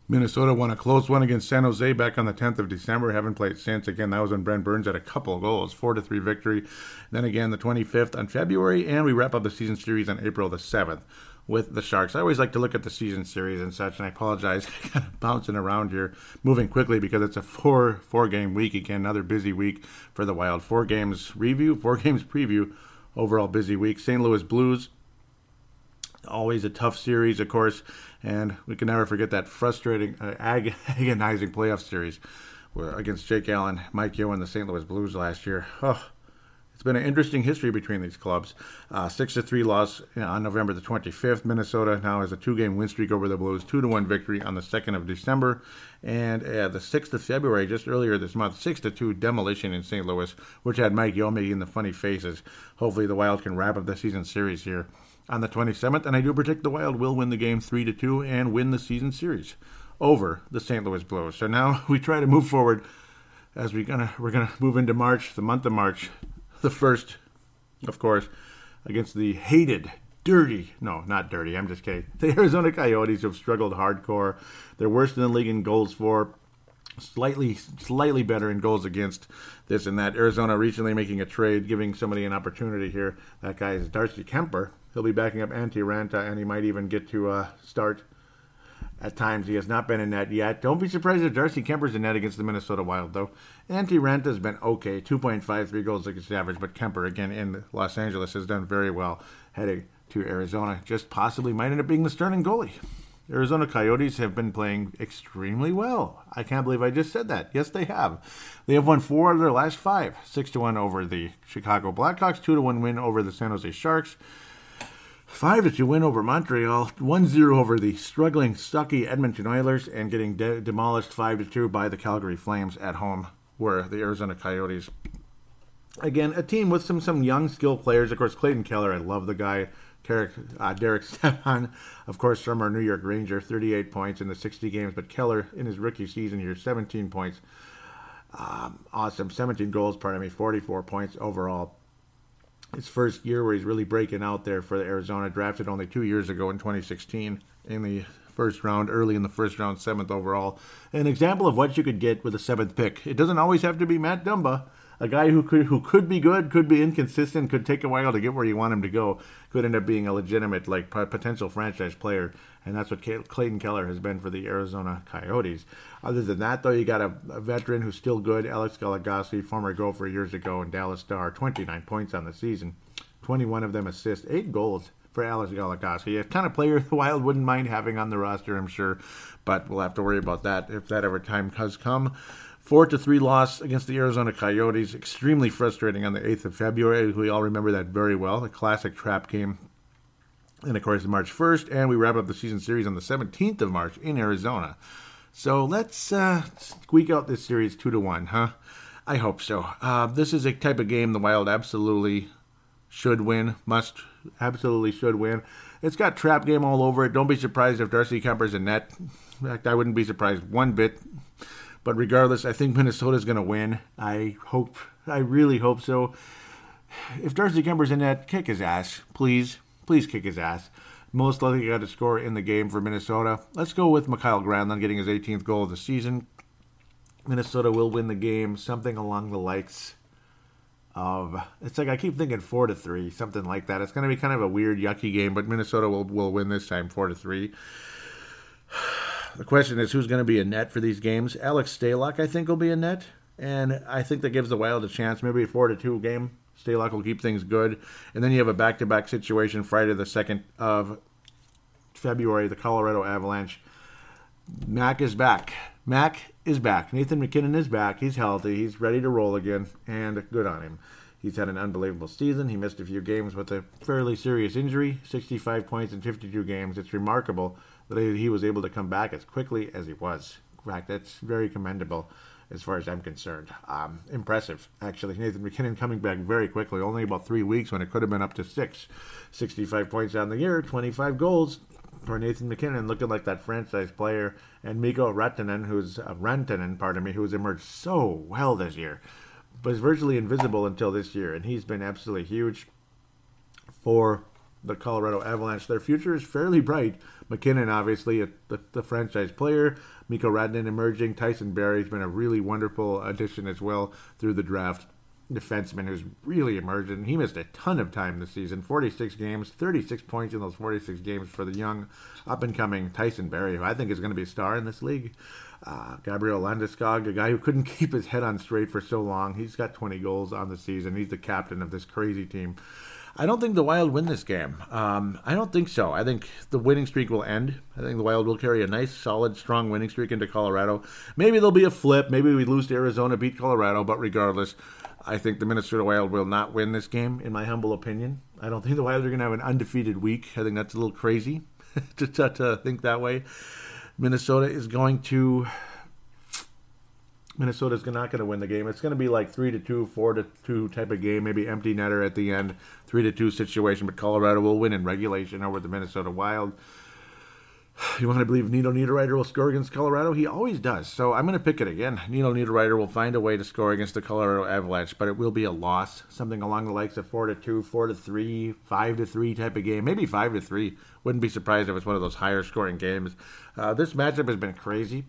Minnesota won a close one against San Jose back on the tenth of December. Haven't played since. Again, that was when Brent Burns had a couple of goals, four to three victory. Then again, the twenty-fifth on February, and we wrap up the season series on April the seventh. With the Sharks. I always like to look at the season series and such, and I apologize. I'm kind of bouncing around here, moving quickly because it's a four, four-game week. Again, another busy week for the Wild. Four games review, four games preview, overall busy week. Saint Louis Blues, always a tough series, of course, and we can never forget that frustrating, uh, ag- agonizing playoff series where, against Jake Allen, Mike Yeo, and the Saint Louis Blues last year. Oh, it's been an interesting history between these clubs. Uh, six to three loss on November the twenty-fifth. Minnesota now has a two-game win streak over the Blues. two to one victory on the second of December. And uh, the sixth of February, just earlier this month, six to two demolition in Saint Louis, which had Mike Yeo making the funny faces. Hopefully the Wild can wrap up the season series here on the twenty-seventh. And I do predict the Wild will win the game three to two and win the season series over the Saint Louis Blues. So now we try to move forward as we're gonna, we're gonna move into March, the month of March. The first, of course, against the hated, dirty, no, not dirty, I'm just kidding. The Arizona Coyotes have struggled hardcore. They're worse in the league in goals for, slightly, slightly better in goals against, this and that. Arizona recently making a trade, giving somebody an opportunity here. That guy is Darcy Kemper. He'll be backing up Antti Ranta, and he might even get to uh, start. At times, he has not been in net yet. Don't be surprised if Darcy Kemper's in net against the Minnesota Wild, though. Antti Ranta's been okay, two point five three goals against average, but Kemper, again, in Los Angeles, has done very well heading to Arizona. Just possibly might end up being the starting goalie. Arizona Coyotes have been playing extremely well. I can't believe I just said that. Yes, they have. They have won four of their last five. six to one over the Chicago Blackhawks, two to one win over the San Jose Sharks. five to two win over Montreal, one to nothing over the struggling, sucky Edmonton Oilers, and getting de- demolished five to two by the Calgary Flames at home, were the Arizona Coyotes. Again, a team with some some young, skilled players. Of course, Clayton Keller, I love the guy. Derek, uh, Derek Stepan, of course, from our New York Rangers, thirty-eight points in the sixty games. But Keller, in his rookie season here, seventeen points. Um, awesome, seventeen goals, pardon me, forty-four points overall. His first year where he's really breaking out there for the Arizona, drafted only two years ago in twenty sixteen in the first round, early in the first round, seventh overall. An example of what you could get with a seventh pick. It doesn't always have to be Matt Dumba, a guy who could who could be good, could be inconsistent, could take a while to get where you want him to go, could end up being a legitimate, like, potential franchise player, and that's what Clayton Keller has been for the Arizona Coyotes. Other than that, though, you got a, a veteran who's still good, Alex Goligoski, former Gopher years ago and Dallas Star, twenty-nine points on the season, twenty-one of them assists, eight goals for Alex Goligoski, a kind of player the Wild wouldn't mind having on the roster, I'm sure, but we'll have to worry about that if that ever time has come. four to three loss against the Arizona Coyotes. Extremely frustrating on the eighth of February. We all remember that very well. A classic trap game. and of course March first, and we wrap up the season series on the seventeenth of March in Arizona. So let's uh, squeak out this series two to one, huh? I hope so. Uh, this is a type of game the Wild absolutely should win, must, absolutely should win. It's got trap game all over it. Don't be surprised if Darcy Kemper's in net. In fact, I wouldn't be surprised one bit. But regardless, I think Minnesota's going to win. I hope, I really hope so. If Darcy Kemper's in net, kick his ass, please. Please kick his ass. Most likely got to score in the game for Minnesota. Let's go with Mikhail Granlund getting his eighteenth goal of the season. Minnesota will win the game, something along the likes of, it's like I keep thinking four to three, something like that. It's going to be kind of a weird, yucky game, but Minnesota will, will win this time, four to three. The question is, who's going to be in net for these games? Alex Stalock, I think, will be in net, and I think that gives the Wild a chance. Maybe a four to two game. Stalock will keep things good. And then you have a back-to-back situation Friday the second of February, the Colorado Avalanche. Mac is back. Mac is back. Nathan MacKinnon is back. He's healthy. He's ready to roll again, and good on him. He's had an unbelievable season. He missed a few games with a fairly serious injury, sixty-five points in fifty-two games. It's remarkable that he was able to come back as quickly as he was. In fact, that's very commendable as far as I'm concerned. Um, impressive, actually. Nathan MacKinnon coming back very quickly, only about three weeks when it could have been up to six. sixty-five points on the year, twenty-five goals for Nathan MacKinnon, looking like that franchise player. And Mikko Rantanen, who's uh, Rantanen, pardon me, who's emerged so well this year, but is virtually invisible until this year. And he's been absolutely huge for the Colorado Avalanche. Their future is fairly bright. MacKinnon, obviously, a, the, the franchise player. Mikko Rantanen emerging. Tyson Berry's been a really wonderful addition as well through the draft. Defenseman who's really emerged, and he missed a ton of time this season. forty-six games, thirty-six points in those forty-six games for the young, up-and-coming Tyson Berry, who I think is going to be a star in this league. Uh, Gabriel Landeskog, a guy who couldn't keep his head on straight for so long. He's got twenty goals on the season. He's the captain of this crazy team. I don't think the Wild win this game. Um, I don't think so. I think the winning streak will end. I think the Wild will carry a nice, solid, strong winning streak into Colorado. Maybe there'll be a flip. Maybe we lose to Arizona, beat Colorado, but regardless, I think the Minnesota Wild will not win this game, in my humble opinion. I don't think the Wild are going to have an undefeated week. I think that's a little crazy to, to, to think that way. Minnesota is going to... Minnesota's not going to win the game. It's going to be like three to two, four to two type of game, maybe empty netter at the end, three to two situation, but Colorado will win in regulation over the Minnesota Wild. You want to believe Nino Niederreiter will score against Colorado? He always does, so I'm going to pick it again. Nino Niederreiter will find a way to score against the Colorado Avalanche, but it will be a loss, something along the likes of four to two, four to three, five to three type of game, maybe five to three. Wouldn't be surprised if it's one of those higher scoring games. Uh, this matchup has been crazy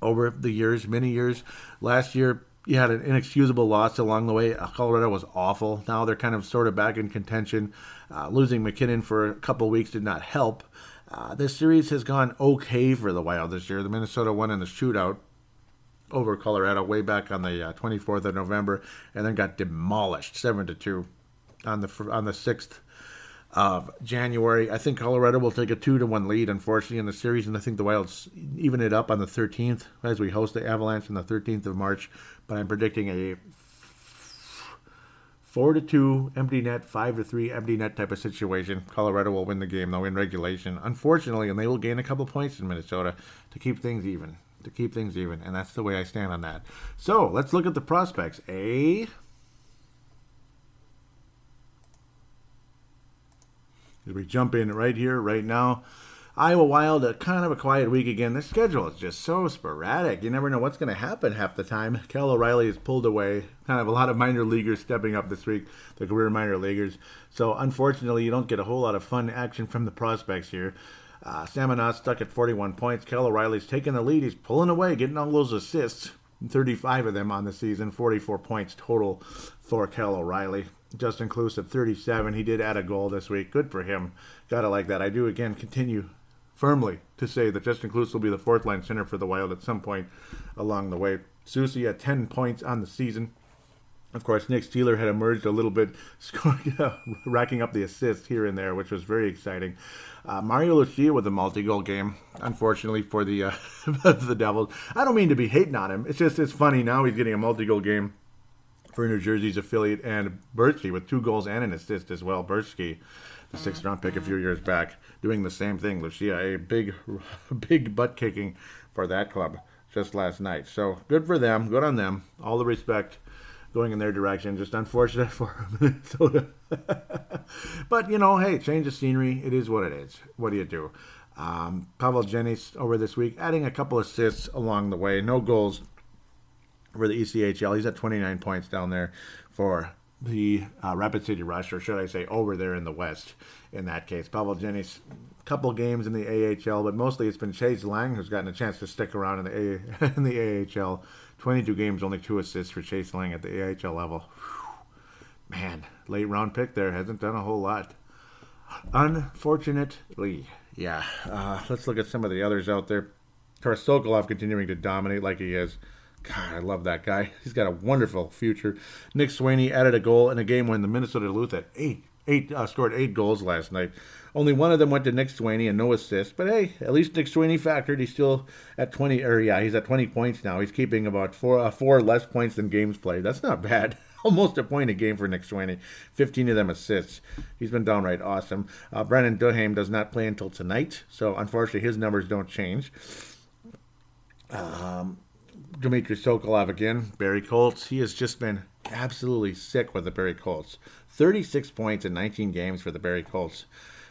over the years, many years. Last year, you had an inexcusable loss along the way. Colorado was awful. Now they're kind of sort of back in contention. Uh, losing MacKinnon for a couple weeks did not help. Uh, this series has gone okay for the Wild this year. The Minnesota won in the shootout over Colorado way back on the uh, twenty-fourth of November, and then got demolished seven to two on the on the sixth of January. I think Colorado will take a two to one lead, unfortunately, in the series, and I think the Wilds even it up on the thirteenth as we host the Avalanche on the thirteenth of March, but I'm predicting a four to two empty net, five to three empty net type of situation. Colorado will win the game, though, in regulation, unfortunately, and they will gain a couple points in Minnesota to keep things even, to keep things even, and that's the way I stand on that. So, let's look at the prospects, eh? We jump in right here, right now. Iowa Wild, a kind of a quiet week again. The schedule is just so sporadic. You never know what's going to happen half the time. Cal O'Reilly is pulled away. Kind of a lot of minor leaguers stepping up this week, the career minor leaguers. So, unfortunately, you don't get a whole lot of fun action from the prospects here. Uh, Salmonov's stuck at forty-one points. Cal O'Reilly's taking the lead. He's pulling away, getting all those assists. thirty-five of them on the season. forty-four points total for Cal O'Reilly. Justin Kluse at thirty-seven. He did add a goal this week. Good for him. Gotta like that. I do, again, continue firmly to say that Justin Kluse will be the fourth-line center for the Wild at some point along the way. Soucy at ten points on the season. Of course, Nick Steeler had emerged a little bit, scoring, uh, racking up the assist here and there, which was very exciting. Uh, Mario Lucia with a multi-goal game, unfortunately, for the, uh, the Devils. I don't mean to be hating on him. It's just it's funny. Now he's getting a multi-goal game for New Jersey's affiliate, and Bertschy with two goals and an assist as well. Bertschy, a sixth round pick a few years back, doing the same thing. Lucia, a big, big butt kicking for that club just last night. So good for them. Good on them. All the respect going in their direction. Just unfortunate for Minnesota. But, you know, hey, change of scenery. It is what it is. What do you do? Um, Pavel Jennis over this week, adding a couple assists along the way. No goals for the E C H L. He's at twenty-nine points down there for the uh, Rapid City Rush, or should I say over there in the West in that case. Pavel Jennis, couple games in the A H L, but mostly it's been Chase Lang who's gotten a chance to stick around in the, a- in the A H L. twenty-two games, only two assists for Chase Lang at the A H L level. Whew. Man, late round pick there. Hasn't done a whole lot. Unfortunately. Yeah, uh, let's look at some of the others out there. Taras Sokolov continuing to dominate like he is. God, I love that guy. He's got a wonderful future. Nick Swaney added a goal in a game when the Minnesota Duluth had eight, eight, uh, scored eight goals last night. Only one of them went to Nick Swaney and no assist. But hey, at least Nick Swaney factored. He's still at twenty. Or yeah, he's at twenty points now. He's keeping about four, uh, four less points than games played. That's not bad. Almost a point a game for Nick Swaney. fifteen of them assists. He's been downright awesome. Uh, Brandon Duhame does not play until tonight, so unfortunately his numbers don't change. Um, Dmitry Sokolov again. Barrie Colts. He has just been absolutely sick with the Barrie Colts. thirty-six points in nineteen games for the Barrie Colts.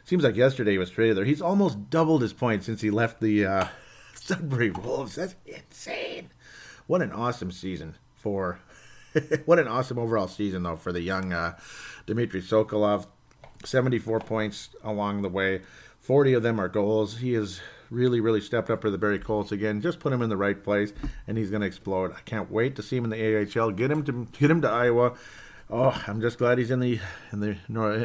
Seems like yesterday he was traded there. He's almost doubled his points since he left the uh, Sudbury Wolves. That's insane. What an awesome season for... What an awesome overall season, though, for the young uh, Dmitry Sokolov. seventy-four points along the way. forty of them are goals. He has really, really stepped up for the Barrie Colts again. Just put him in the right place, and he's going to explode. I can't wait to see him in the A H L. Get him to get him to Iowa. Oh, I'm just glad he's in the in the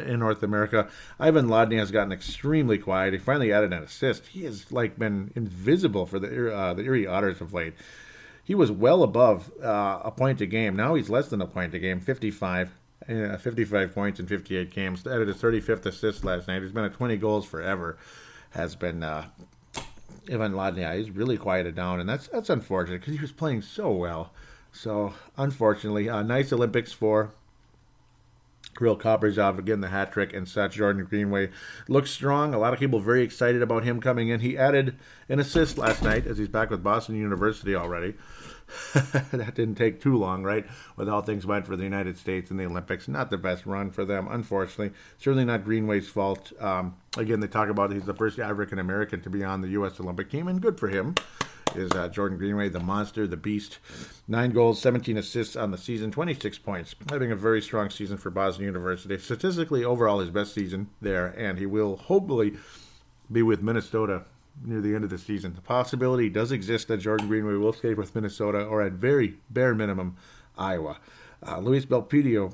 in North America. Ivan Lodny has gotten extremely quiet. He finally added an assist. He has like been invisible for the uh, the Erie Otters of late. He was well above uh, a point a game. Now he's less than a point a game, fifty-five, uh, fifty-five points in fifty-eight games. Added his thirty-fifth assist last night. He's been at twenty goals forever. Has been uh, Ivan Lodny. He's really quieted down, and that's that's unfortunate because he was playing so well. So unfortunately, uh, nice Olympics for Kirill Kaprizov, again the hat trick and such. Jordan Greenway looks strong. A lot of people very excited about him coming in. He added an assist last night as he's back with Boston University already. That didn't take too long, right? With how things went for the United States in the Olympics. Not the best run for them, unfortunately. Certainly not Greenway's fault. Um, again, they talk about he's the first African American to be on the U S Olympic team, and good for him. Is uh, Jordan Greenway, the monster, the beast. Nine goals, seventeen assists on the season, twenty-six points. Having a very strong season for Boston University. Statistically, overall, his best season there, and he will hopefully be with Minnesota near the end of the season. The possibility does exist that Jordan Greenway will stay with Minnesota, or at very bare minimum, Iowa. Uh, Luis Belpedio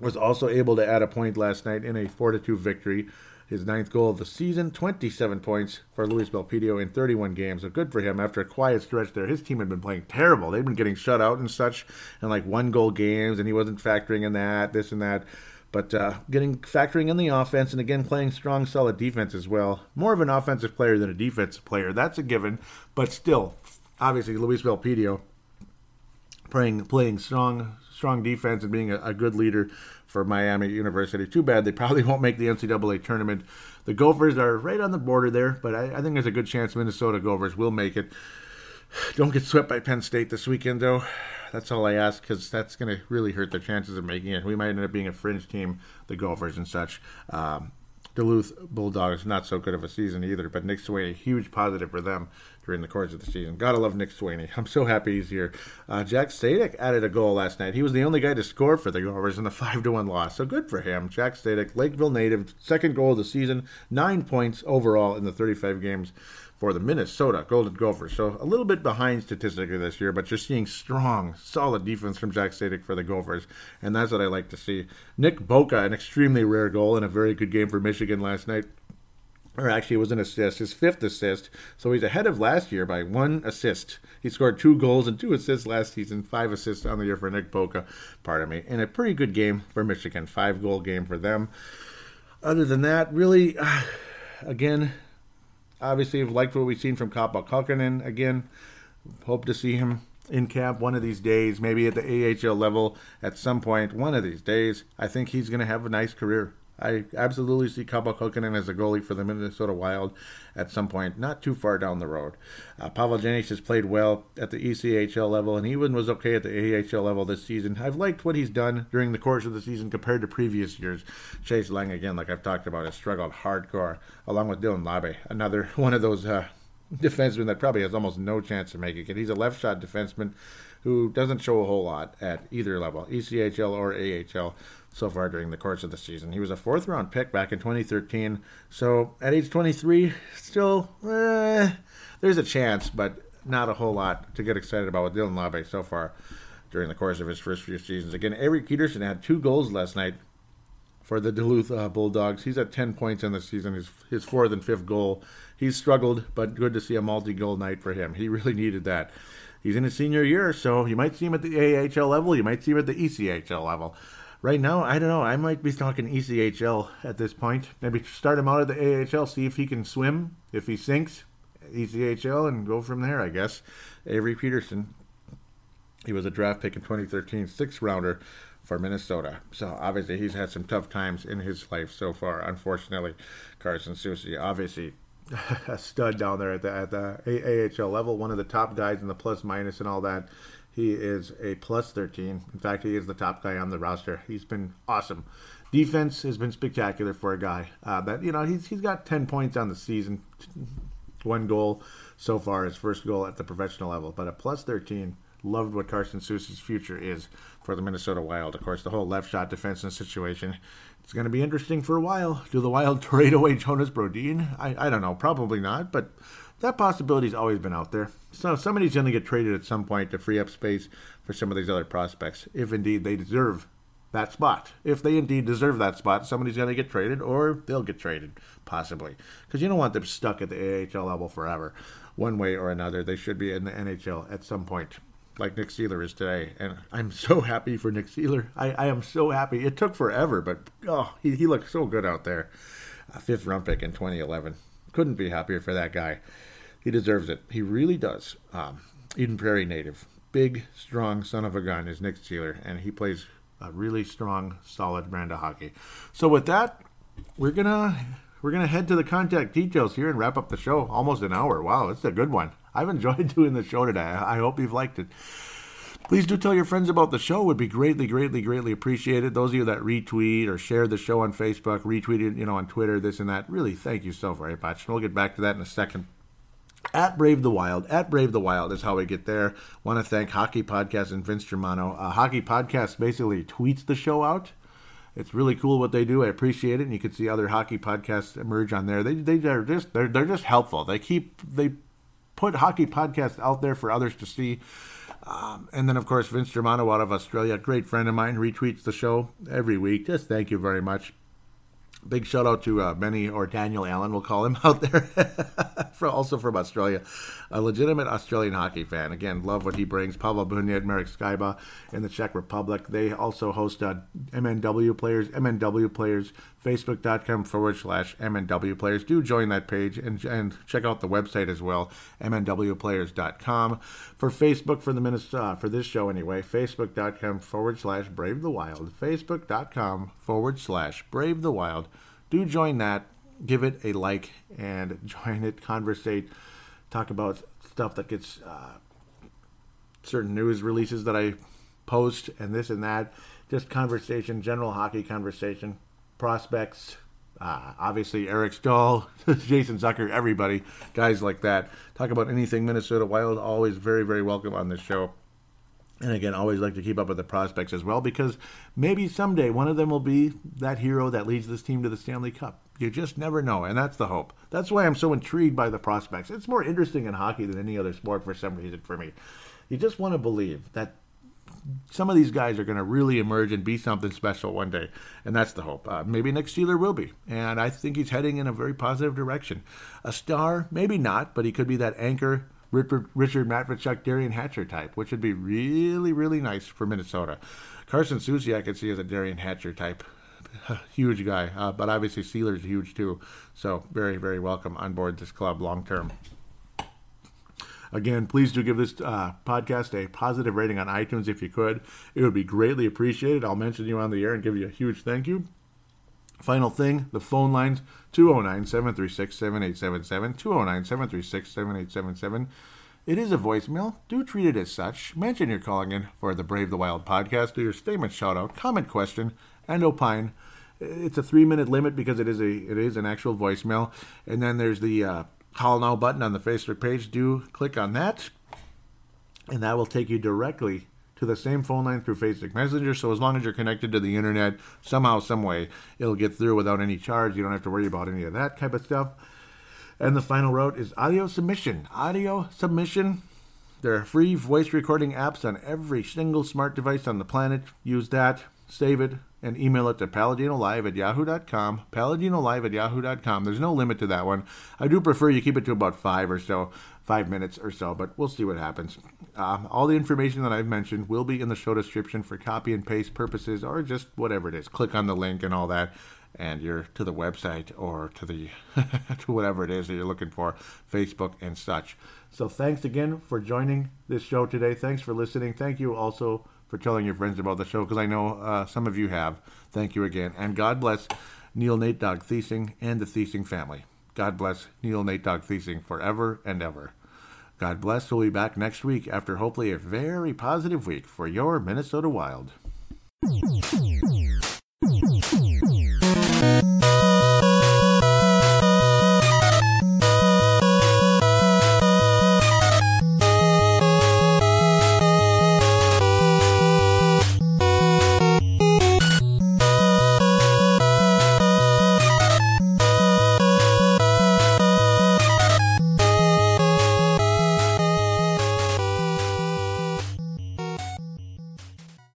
was also able to add a point last night in a four to two victory. His ninth goal of the season, twenty-seven points for Luis Belpedio in thirty-one games. So good for him after a quiet stretch there. His team had been playing terrible. They'd been getting shut out and such, and like one-goal games, and he wasn't factoring in that, this and that. But uh, getting factoring in the offense, and again, playing strong, solid defense as well. More of an offensive player than a defensive player. That's a given. But still, obviously, Luis Belpedio playing, playing strong, strong defense and being a, a good leader for Miami University. Too bad they probably won't make the N C double A tournament. The Gophers are right on the border there, but I, I think there's a good chance Minnesota Gophers will make it. Don't get swept by Penn State this weekend, though. That's all I ask, because that's going to really hurt their chances of making it. We might end up being a fringe team, the Gophers and such. Um, Duluth Bulldogs, not so good of a season either, but Nick Swaney, huge positive for them during the course of the season. Gotta love Nick Swaney. I'm so happy he's here. Uh, Jack Stadick added a goal last night. He was the only guy to score for the Gophers in the five to one loss, so good for him. Jack Stadick, Lakeville native, second goal of the season, nine points overall in the thirty-five games for the Minnesota Golden Gophers. So a little bit behind statistically this year, but you're seeing strong, solid defense from Jack Stadick for the Gophers, and that's what I like to see. Nick Boca, an extremely rare goal and a very good game for Michigan last night. Or actually, it was an assist, his fifth assist. So he's ahead of last year by one assist. He scored two goals and two assists last season, five assists on the year for Nick Boca, pardon me, and a pretty good game for Michigan, five-goal game for them. Other than that, really, uh, again... Obviously, I've liked what we've seen from Kappa Kokkonen. Again, hope to see him in camp one of these days, maybe at the A H L level at some point. One of these days, I think he's going to have a nice career. I absolutely see Kapo Kokkinen as a goalie for the Minnesota Wild at some point, not too far down the road. Uh, Pavel Jenic has played well at the E C H L level, and he even was okay at the A H L level this season. I've liked what he's done during the course of the season compared to previous years. Chase Lang, again, like I've talked about, has struggled hardcore, along with Dylan Labe, another one of those uh, defensemen that probably has almost no chance of making it. He's a left-shot defenseman who doesn't show a whole lot at either level, E C H L or A H L, so far during the course of the season. He was a fourth-round pick back in twenty thirteen, so at age twenty-three, still, eh, there's a chance, but not a whole lot to get excited about with Dylan Labe so far during the course of his first few seasons. Again, Eric Peterson had two goals last night for the Duluth uh, Bulldogs. He's at ten points in the season, his, his fourth and fifth goal. He's struggled, but good to see a multi-goal night for him. He really needed that. He's in his senior year, so you might see him at the A H L level, you might see him at the E C H L level. Right now, I don't know, I might be talking E C H L at this point. Maybe start him out at the A H L, see if he can swim. If he sinks, E C H L, and go from there, I guess. Avery Peterson, he was a draft pick in twenty thirteen, sixth-rounder for Minnesota. So, obviously, he's had some tough times in his life so far, unfortunately. Carson Soucy, obviously, a stud down there at the, at the A H L level, one of the top guys in the plus-minus and all that. He is a plus thirteen. In fact, he is the top guy on the roster. He's been awesome. Defense has been spectacular for a guy. Uh, but, you know, he's he's got ten points on the season, one goal so far, his first goal at the professional level. But a plus thirteen, loved what Carson Soucy's future is for the Minnesota Wild. Of course, the whole left-shot defense situation, it's going to be interesting for a while. Do the Wild trade away Jonas Brodin? I, I don't know. Probably not, but that possibility's always been out there. So somebody's going to get traded at some point to free up space for some of these other prospects, if indeed they deserve that spot. If they indeed deserve that spot, somebody's going to get traded, or they'll get traded, possibly. Because you don't want them stuck at the A H L level forever. One way or another, they should be in the N H L at some point, like Nick Seeler is today. And I'm so happy for Nick Seeler. I, I am so happy. It took forever, but oh, he, he looked so good out there. A fifth round pick in twenty eleven. Couldn't be happier for that guy. He deserves it. He really does. Um, Eden Prairie native. Big, strong son of a gun is Nick Seeler, and he plays a really strong, solid brand of hockey. So with that, we're gonna we're gonna head to the contact details here and wrap up the show. Almost an hour. Wow, it's a good one. I've enjoyed doing the show today. I hope you've liked it. Please do tell your friends about the show. It would be greatly, greatly, greatly appreciated. Those of you that retweet or share the show on Facebook, retweet it, you know, on Twitter, this and that. Really, thank you so very much. We'll get back to that in a second. At Brave the Wild, at Brave the Wild is how we get there. Want to thank Hockey Podcast and Vince Germano. Uh, Hockey Podcast basically tweets the show out. It's really cool what they do. I appreciate it, and you can see other hockey podcasts emerge on there. They they are just they're they're just helpful. They keep they put Hockey Podcasts out there for others to see. Um, and then, of course, Vince Germano out of Australia, great friend of mine, retweets the show every week. Just thank you very much. Big shout out to uh, Benny, or Daniel Allen, we'll call him out there, for, also from Australia. A legitimate Australian hockey fan. Again, love what he brings. Pavel Bunyad, Marek Skyba in the Czech Republic. They also host uh, M N W Players, M N W Players, facebook.com forward slash MNW Players. Do join that page and, and check out the website as well, M N W players dot com. For Facebook, for the Minnesota, for this show anyway, facebook.com forward slash Brave the Wild, facebook.com forward slash Brave the Wild. Do join that, give it a like, and join it, conversate, talk about stuff that gets, uh, certain news releases that I post, and this and that, just conversation, general hockey conversation, prospects, uh, obviously Eric Staal, Jason Zucker, everybody, guys like that. Talk about anything Minnesota Wild, always very, very welcome on this show. And again, always like to keep up with the prospects as well, because maybe someday one of them will be that hero that leads this team to the Stanley Cup. You just never know, and that's the hope. That's why I'm so intrigued by the prospects. It's more interesting in hockey than any other sport for some reason for me. You just want to believe that some of these guys are going to really emerge and be something special one day, and that's the hope. Uh, maybe Nick Seeler will be, and I think he's heading in a very positive direction. A star, maybe not, but he could be that anchor Richard Matvichuk, Darian Hatcher type, which would be really, really nice for Minnesota. Carson Soucy, I could see as a Darian Hatcher type. Huge guy, uh, but obviously Sealer's huge too. So very, very welcome on board this club long term. Again, please do give this uh, podcast a positive rating on iTunes if you could. It would be greatly appreciated. I'll mention you on the air and give you a huge thank you. Final thing, the phone lines, two oh nine, seven three six, seven eight seven seven, two oh nine, seven three six, seven eight seven seven. It is a voicemail. Do treat it as such. Mention you're calling in for the Brave the Wild podcast. Do your statement, shout-out, comment, question, and opine. It's a three-minute limit because it is a it is an actual voicemail. And then there's the uh, Call Now button on the Facebook page. Do click on that, and that will take you directly to the same phone line through Facebook Messenger. So as long as you're connected to the Internet, somehow, some way, it'll get through without any charge. You don't have to worry about any of that type of stuff. And the final route is audio submission. Audio submission. There are free voice recording apps on every single smart device on the planet. Use that, save it, and email it to paladino live at yahoo dot com. paladino live at yahoo dot com. There's no limit to that one. I do prefer you keep it to about five or so, five minutes or so, but we'll see what happens. Um, all the information that I've mentioned will be in the show description for copy and paste purposes or just whatever it is. Click on the link and all that, and you're to the website or to the to whatever it is that you're looking for, Facebook and such. So thanks again for joining this show today. Thanks for listening. Thank you also for telling your friends about the show, because I know uh, some of you have. Thank you again. And God bless Neil Nate Dog Thiessen and the Thiessen family. God bless Neil Nate Dog Thiessen forever and ever. God bless. We'll be back next week after hopefully a very positive week for your Minnesota Wild.